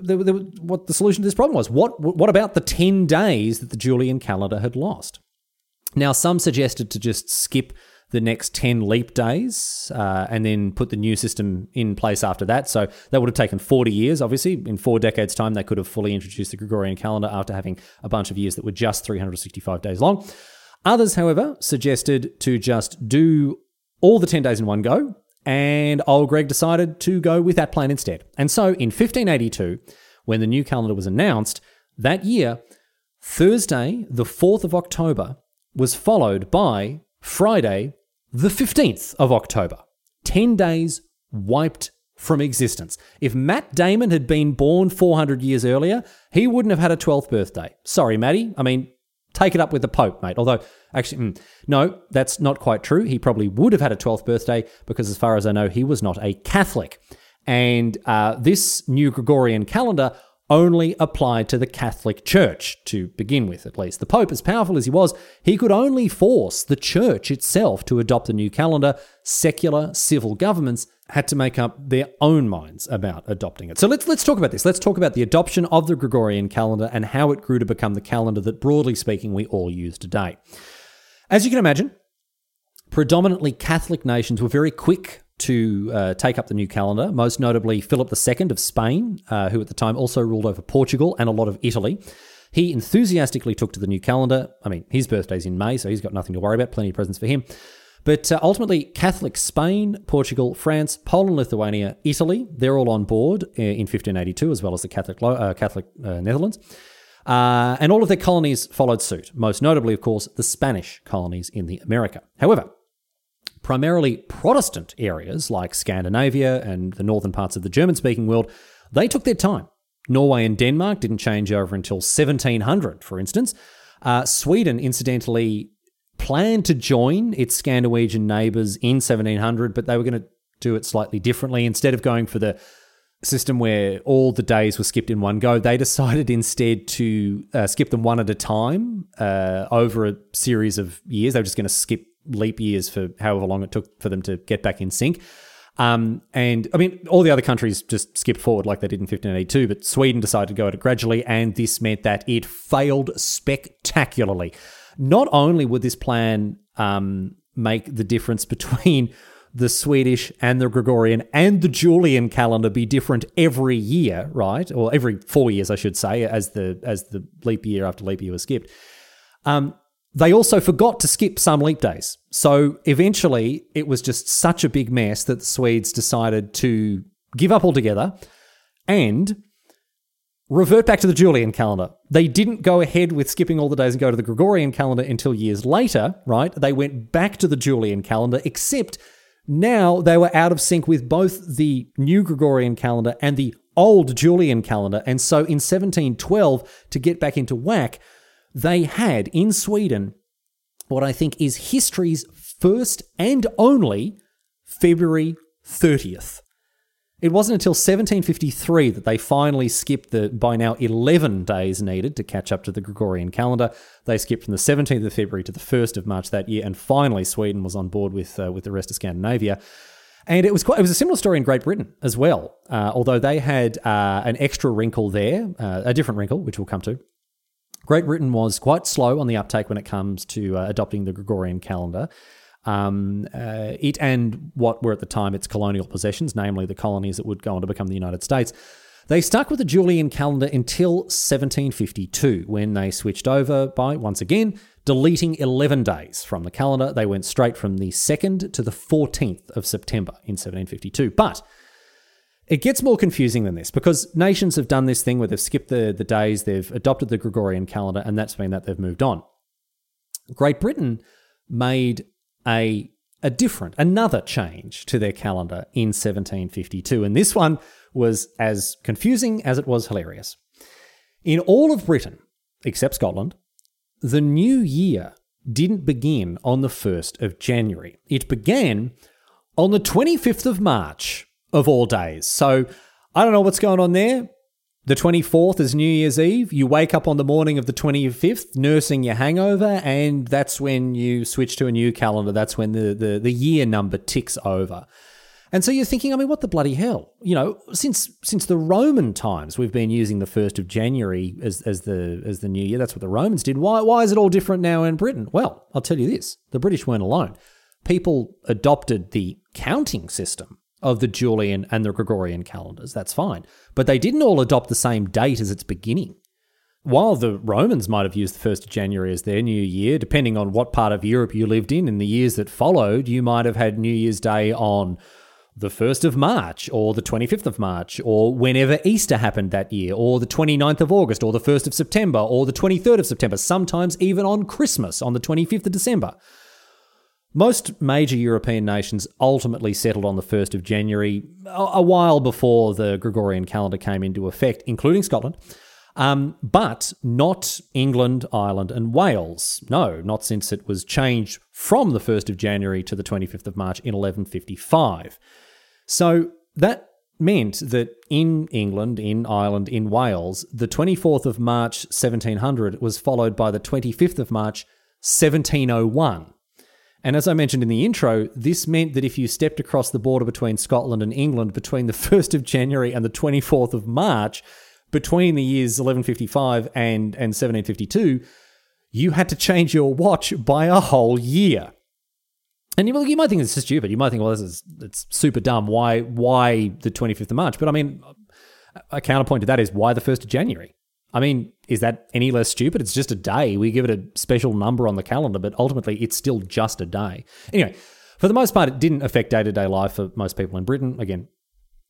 what the solution to this problem was. What, what about the ten days that the Julian calendar had lost? Now, some suggested to just skip the next ten leap days, uh, and then put the new system in place after that. So that would have taken forty years, obviously. In four decades' time, they could have fully introduced the Gregorian calendar after having a bunch of years that were just three hundred sixty-five days long. Others, however, suggested to just do all the ten days in one go, and old Greg decided to go with that plan instead. And so in fifteen eighty-two, when the new calendar was announced, that year, Thursday, the fourth of October, was followed by Friday, the fifteenth of October, ten days wiped from existence. If Matt Damon had been born four hundred years earlier, he wouldn't have had a twelfth birthday. Sorry, Matty. I mean, take it up with the Pope, mate. Although, actually, no, that's not quite true. He probably would have had a twelfth birthday because, as far as I know, he was not a Catholic. And uh, this new Gregorian calendar only applied to the Catholic Church, to begin with, at least. The Pope, as powerful as he was, he could only force the Church itself to adopt the new calendar. Secular civil governments had to make up their own minds about adopting it. So let's let's talk about this. Let's talk about the adoption of the Gregorian calendar and how it grew to become the calendar that, broadly speaking, we all use today. As you can imagine, predominantly Catholic nations were very quick to uh, take up the new calendar, most notably Philip the Second of Spain, uh, who at the time also ruled over Portugal and a lot of Italy. He enthusiastically took to the new calendar. I mean, his birthday's in May, so he's got nothing to worry about, plenty of presents for him. But uh, ultimately, Catholic Spain, Portugal, France, Poland, Lithuania, Italy, they're all on board in fifteen eighty-two, as well as the Catholic, uh, Catholic uh, Netherlands. Uh, and all of their colonies followed suit, most notably, of course, the Spanish colonies in the America. However, primarily Protestant areas like Scandinavia and the northern parts of the German-speaking world, they took their time. Norway and Denmark didn't change over until seventeen hundred, for instance. Uh, Sweden, incidentally, planned to join its Scandinavian neighbours in seventeen hundred, but they were going to do it slightly differently. Instead of going for the system where all the days were skipped in one go, they decided instead to uh, skip them one at a time uh, over a series of years. They were just going to skip leap years for however long it took for them to get back in sync. Um, and, I mean, all the other countries just skipped forward like they did in fifteen eighty-two, but Sweden decided to go at it gradually, and this meant that it failed spectacularly. Not only would this plan um, make the difference between the Swedish and the Gregorian and the Julian calendar be different every year, right? Or every four years, I should say, as the as the leap year after leap year was skipped. Um, they also forgot to skip some leap days. So eventually, it was just such a big mess that the Swedes decided to give up altogether and revert back to the Julian calendar. They didn't go ahead with skipping all the days and go to the Gregorian calendar until years later, right? They went back to the Julian calendar, except now they were out of sync with both the new Gregorian calendar and the old Julian calendar. And so in seventeen twelve, to get back into whack, they had in Sweden what I think is history's first and only February thirtieth. It wasn't until seventeen fifty-three that they finally skipped the by now eleven days needed to catch up to the Gregorian calendar. They skipped from the seventeenth of February to the first of March that year, and finally Sweden was on board with uh, with the rest of Scandinavia. And it was quite, it was a similar story in Great Britain as well, uh, although they had uh, an extra wrinkle there, uh, a different wrinkle, which we'll come to. Great Britain was quite slow on the uptake when it comes to uh, adopting the Gregorian calendar. Um, uh, it and what were at the time its colonial possessions, namely the colonies that would go on to become the United States, they stuck with the Julian calendar until seventeen fifty-two, when they switched over by, once again, deleting eleven days from the calendar. They went straight from the second to the fourteenth of September in seventeen fifty-two. But it gets more confusing than this, because nations have done this thing where they've skipped the, the days, they've adopted the Gregorian calendar, and that's been that they've moved on. Great Britain made A, a different, another change to their calendar in seventeen fifty-two. And this one was as confusing as it was hilarious. In all of Britain, except Scotland, the new year didn't begin on the first of January. It began on the twenty-fifth of March, of all days. So I don't know what's going on there. The twenty-fourth is New Year's Eve. You wake up on the morning of the twenty-fifth, nursing your hangover, and that's when you switch to a new calendar. That's when the, the, the year number ticks over. And so you're thinking, I mean, what the bloody hell? You know, since since the Roman times, we've been using the first of January as as the as the new year. That's what the Romans did. Why why is it all different now in Britain? Well, I'll tell you this. The British weren't alone. People adopted the counting system of the Julian and the Gregorian calendars. That's fine. But they didn't all adopt the same date as its beginning. While the Romans might have used the first of January as their new year, depending on what part of Europe you lived in in the years that followed, you might have had New Year's Day on the first of March or the twenty-fifth of March or whenever Easter happened that year or the twenty-ninth of August or the first of September or the twenty-third of September, sometimes even on Christmas on the twenty-fifth of December. Most major European nations ultimately settled on the first of January a while before the Gregorian calendar came into effect, including Scotland, um, but not England, Ireland and Wales. No, not since it was changed from the first of January to the twenty-fifth of March in eleven fifty-five. So that meant that in England, in Ireland, in Wales, the twenty-fourth of March seventeen hundred was followed by the twenty-fifth of March seventeen oh one. And as I mentioned in the intro, this meant that if you stepped across the border between Scotland and England between the first of January and the twenty-fourth of March, between the years eleven fifty-five and, and seventeen fifty-two, you had to change your watch by a whole year. And you, well, you might think this is stupid. You might think, well, this is it's super dumb. Why why the twenty-fifth of March? But I mean, a counterpoint to that is why the first of January? I mean, is that any less stupid? It's just a day. We give it a special number on the calendar, but ultimately it's still just a day. Anyway, for the most part, it didn't affect day-to-day life for most people in Britain. Again,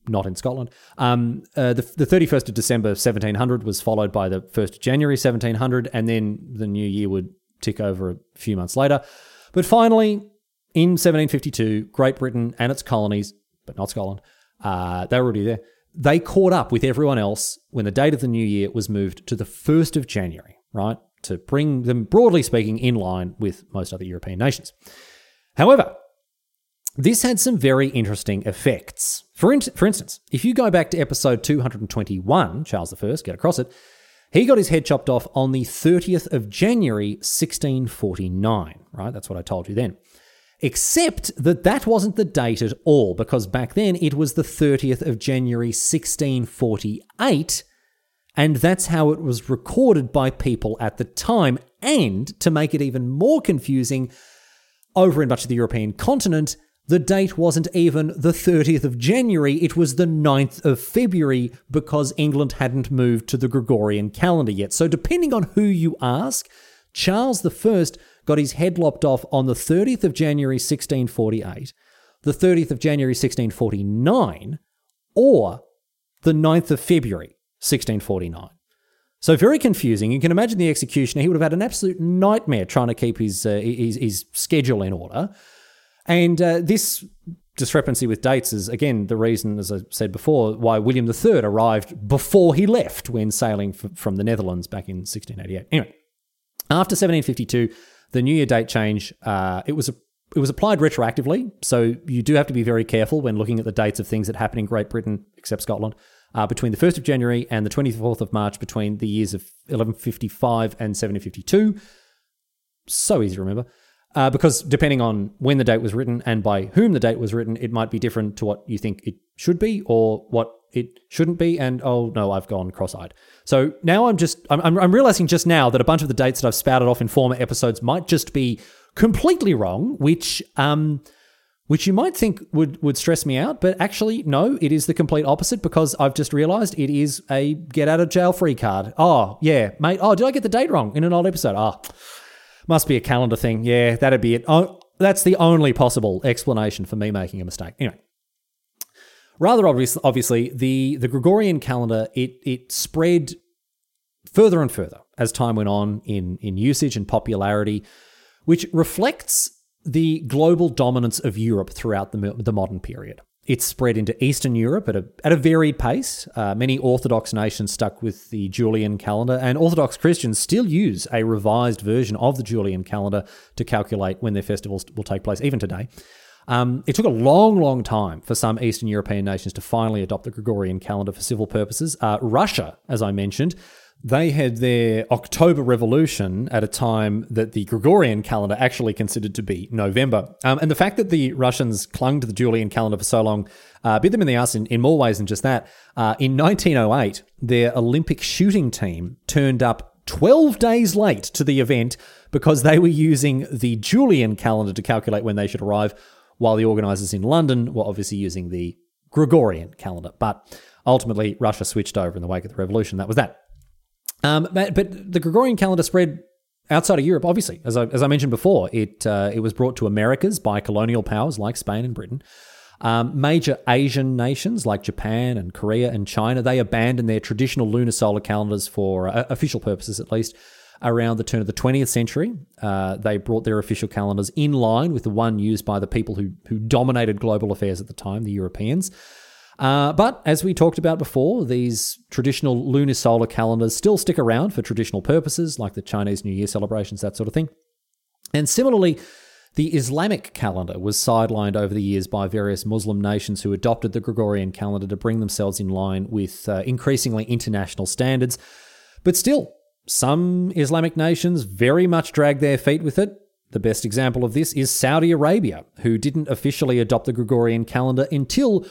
not in Scotland. Um, uh, the, the thirty-first of December seventeen hundred was followed by the first of January seventeen hundred, and then the new year would tick over a few months later. But finally, in seventeen fifty-two, Great Britain and its colonies, but not Scotland, uh, they were already there, they caught up with everyone else when the date of the new year was moved to the first of January, right, to bring them, broadly speaking, in line with most other European nations. However, this had some very interesting effects. For, in- for instance, if you go back to episode two hundred twenty-one, Charles the First, get across it, he got his head chopped off on the thirtieth of January, sixteen forty-nine, right? That's what I told you then. Except that that wasn't the date at all, because back then it was the thirtieth of January, sixteen forty-eight, and that's how it was recorded by people at the time. And to make it even more confusing, over in much of the European continent, the date wasn't even the thirtieth of January, it was the ninth of February, because England hadn't moved to the Gregorian calendar yet. So depending on who you ask, Charles the First got his head lopped off on the thirtieth of January sixteen forty-eight, the thirtieth of January sixteen forty-nine, or the ninth of February sixteen forty-nine. So very confusing. You can imagine the executioner, he would have had an absolute nightmare trying to keep his, uh, his, his schedule in order. And uh, this discrepancy with dates is, again, the reason, as I said before, why William the Third arrived before he left when sailing f- from the Netherlands back in sixteen eighty-eight. Anyway, after seventeen fifty-two, the New Year date change, uh, it was a, it was applied retroactively, so you do have to be very careful when looking at the dates of things that happen in Great Britain, except Scotland, uh, between the first of January and the twenty-fourth of March, between the years of eleven fifty-five and seventeen fifty-two. So easy to remember. Uh, because depending on when the date was written and by whom the date was written, it might be different to what you think it should be or what it shouldn't be. And oh no, I've gone cross-eyed. So now I'm just, I'm, I'm, I'm realizing just now that a bunch of the dates that I've spouted off in former episodes might just be completely wrong, which, um, which you might think would, would stress me out, but actually, no, it is the complete opposite because I've just realized it is a get out of jail free card. Oh yeah, mate. Oh, did I get the date wrong in an old episode? Ah. Oh. Must be a calendar thing. Yeah, that'd be it. Oh, that's the only possible explanation for me making a mistake. Anyway, rather obvious, obviously, the, the Gregorian calendar, it it spread further and further as time went on in, in usage and popularity, which reflects the global dominance of Europe throughout the, the modern period. It spread into Eastern Europe at a at a varied pace. Uh, many Orthodox nations stuck with the Julian calendar, and Orthodox Christians still use a revised version of the Julian calendar to calculate when their festivals will take place, even today. Um, it took a long, long time for some Eastern European nations to finally adopt the Gregorian calendar for civil purposes. Uh, Russia, as I mentioned, they had their October Revolution at a time that the Gregorian calendar actually considered to be November. Um, and the fact that the Russians clung to the Julian calendar for so long uh, bit them in the ass in, in more ways than just that. Uh, in nineteen oh eight, their Olympic shooting team turned up twelve days late to the event because they were using the Julian calendar to calculate when they should arrive, while the organisers in London were obviously using the Gregorian calendar. But ultimately, Russia switched over in the wake of the revolution. That was that. Um, but, but the Gregorian calendar spread outside of Europe, obviously. As I, as I mentioned before, it uh, it was brought to Americas by colonial powers like Spain and Britain. Um, major Asian nations like Japan and Korea and China, they abandoned their traditional lunar solar calendars for uh, official purposes, at least, around the turn of the twentieth century. Uh, they brought their official calendars in line with the one used by the people who who dominated global affairs at the time, the Europeans. Uh, but as we talked about before, these traditional lunar solar calendars still stick around for traditional purposes, like the Chinese New Year celebrations, that sort of thing. And similarly, the Islamic calendar was sidelined over the years by various Muslim nations who adopted the Gregorian calendar to bring themselves in line with uh, increasingly international standards. But still, some Islamic nations very much drag their feet with it. The best example of this is Saudi Arabia, who didn't officially adopt the Gregorian calendar until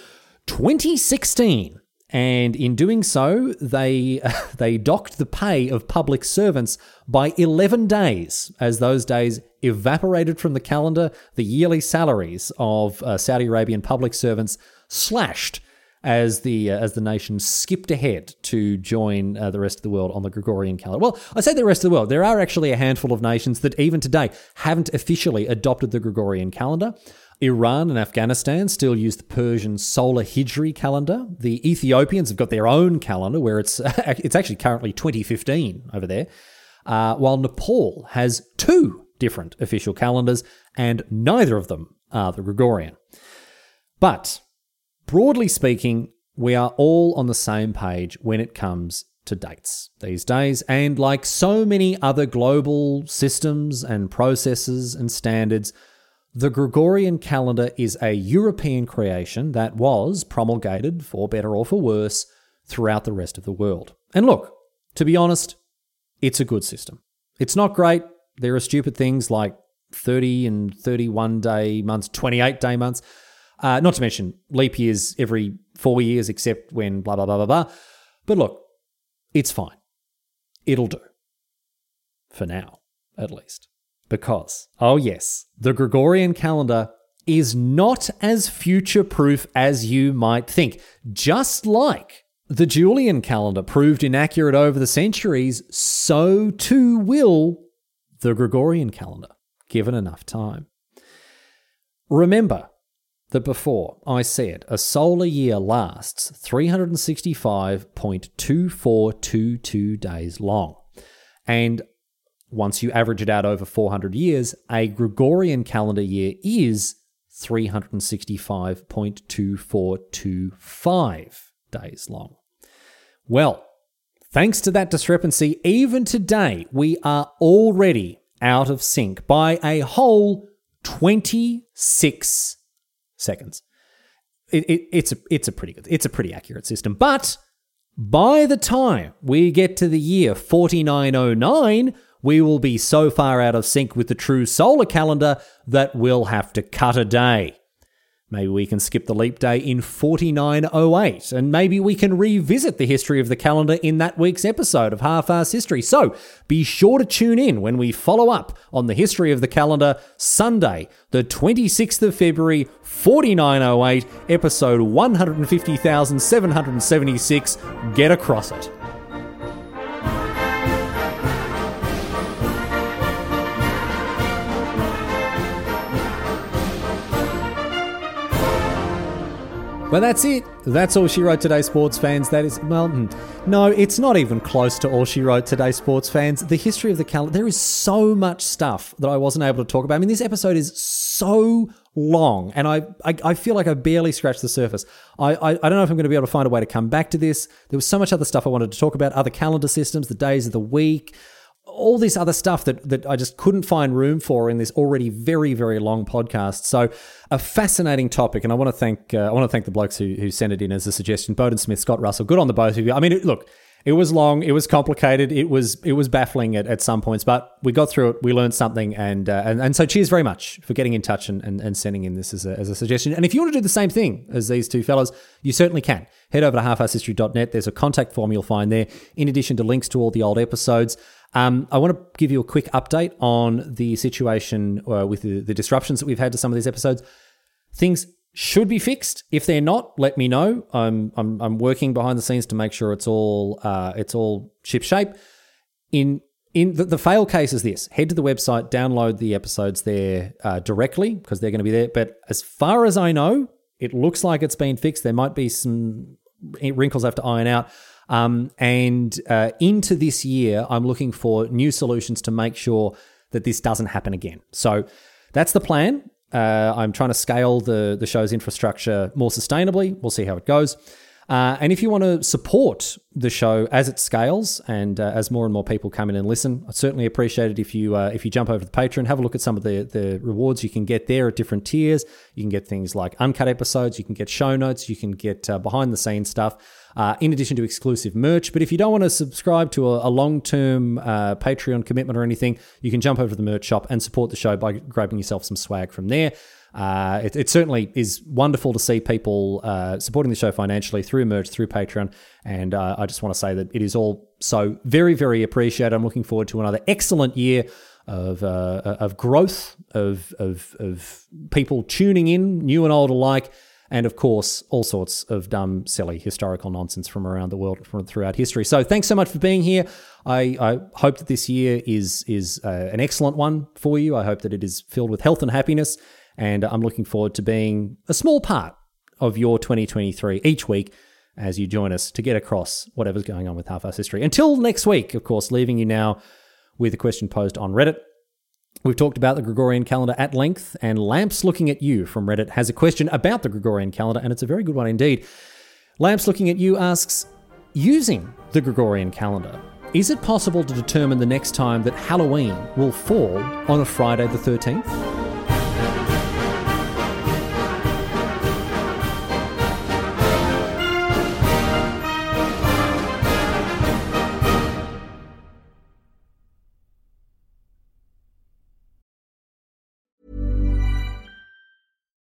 twenty sixteen, and in doing so, they uh, they docked the pay of public servants by eleven days, as those days evaporated from the calendar. The yearly salaries of uh, Saudi Arabian public servants slashed as the uh, as the nation skipped ahead to join uh, the rest of the world on the Gregorian calendar. Well, I say the rest of the world. There are actually a handful of nations that even today haven't officially adopted the Gregorian calendar. Iran and Afghanistan still use the Persian solar Hijri calendar. The Ethiopians have got their own calendar where it's it's actually currently twenty fifteen over there, uh, while Nepal has two different official calendars, and neither of them are the Gregorian. But broadly speaking, we are all on the same page when it comes to dates these days, and like so many other global systems and processes and standards, the Gregorian calendar is a European creation that was promulgated, for better or for worse, throughout the rest of the world. And look, to be honest, it's a good system. It's not great. There are stupid things like thirty and thirty-one-day months, twenty-eight-day months, uh, not to mention leap years every four years except when blah, blah, blah, blah, blah. But look, it's fine. It'll do. For now, at least. Because, oh yes, the Gregorian calendar is not as future-proof as you might think. Just like the Julian calendar proved inaccurate over the centuries, so too will the Gregorian calendar, given enough time. Remember that before I said a solar year lasts three hundred sixty-five point two four two two days long. And once you average it out over four hundred years, a Gregorian calendar year is three hundred sixty-five point two four two five days long. Well, thanks to that discrepancy, even today, we are already out of sync by a whole twenty-six seconds. It, it, it's a, it's a pretty good, it's a pretty accurate system. But by the time we get to the year forty-nine oh nine, we will be so far out of sync with the true solar calendar that we'll have to cut a day. Maybe we can skip the leap day in forty-nine oh eight, and maybe we can revisit the history of the calendar in that week's episode of Half-Arsed History. So be sure to tune in when we follow up on the history of the calendar Sunday, the twenty-sixth of February, forty-nine oh eight, episode one hundred fifty thousand seven hundred seventy-six. Get across it. Well, that's it. That's all she wrote today, sports fans. That is, well, no, it's not even close to all she wrote today, sports fans. The history of the calendar, there is so much stuff that I wasn't able to talk about. I mean, this episode is so long, and I I, I feel like I barely scratched the surface. I, I I don't know if I'm going to be able to find a way to come back to this. There was so much other stuff I wanted to talk about, other calendar systems, the days of the week, all this other stuff that, that I just couldn't find room for in this already very, very long podcast. So a fascinating topic, and I want to thank uh, I want to thank the blokes who who sent it in as a suggestion. Bowdoin Smith, Scott Russell, good on the both of you. I mean, it, look, it was long, it was complicated, it was it was baffling at, at some points, but we got through it, we learned something, and uh, and, and so cheers very much for getting in touch and, and, and sending in this as a, as a suggestion. And if you want to do the same thing as these two fellas, you certainly can. Head over to half arsed history dot net. There's a contact form you'll find there, in addition to links to all the old episodes. Um, I want to give you a quick update on the situation uh, with the, the disruptions that we've had to some of these episodes. Things should be fixed. If they're not, let me know. I'm I'm, I'm working behind the scenes to make sure it's all uh, it's all shipshape. In in the, the fail case is this: head to the website, download the episodes there uh, directly because they're going to be there. But as far as I know, it looks like it's been fixed. There might be some wrinkles I have to iron out. Um, and uh, into this year, I'm looking for new solutions to make sure that this doesn't happen again. So that's the plan. Uh, I'm trying to scale the, the show's infrastructure more sustainably. We'll see how it goes. Uh, and if you want to support the show as it scales and uh, as more and more people come in and listen, I'd certainly appreciate it if you uh, if you jump over to the Patreon, have a look at some of the, the rewards you can get there at different tiers. You can get things like uncut episodes, you can get show notes, you can get uh, behind-the-scenes stuff, uh, in addition to exclusive merch. But if you don't want to subscribe to a, a long-term uh, Patreon commitment or anything, you can jump over to the merch shop and support the show by grabbing yourself some swag from there. Uh, it, it certainly is wonderful to see people uh, supporting the show financially through merch, through Patreon, and uh, I just want to say that it is all so very, very appreciated. I'm looking forward to another excellent year of uh, of growth, of, of of people tuning in, new and old alike, and of course, all sorts of dumb, silly, historical nonsense from around the world, from throughout history. So thanks so much for being here. I, I hope that this year is, is uh, an excellent one for you. I hope that it is filled with health and happiness, And I'm looking forward to being a small part of your twenty twenty-three each week as you join us to get across whatever's going on with Half-Arsed History. Until next week, of course, leaving you now with a question posed on Reddit. We've talked about the Gregorian calendar at length, and Lamps Looking at You from Reddit has a question about the Gregorian calendar, and it's a very good one indeed. Lamps Looking at You asks, using the Gregorian calendar, is it possible to determine the next time that Halloween will fall on a Friday the thirteenth?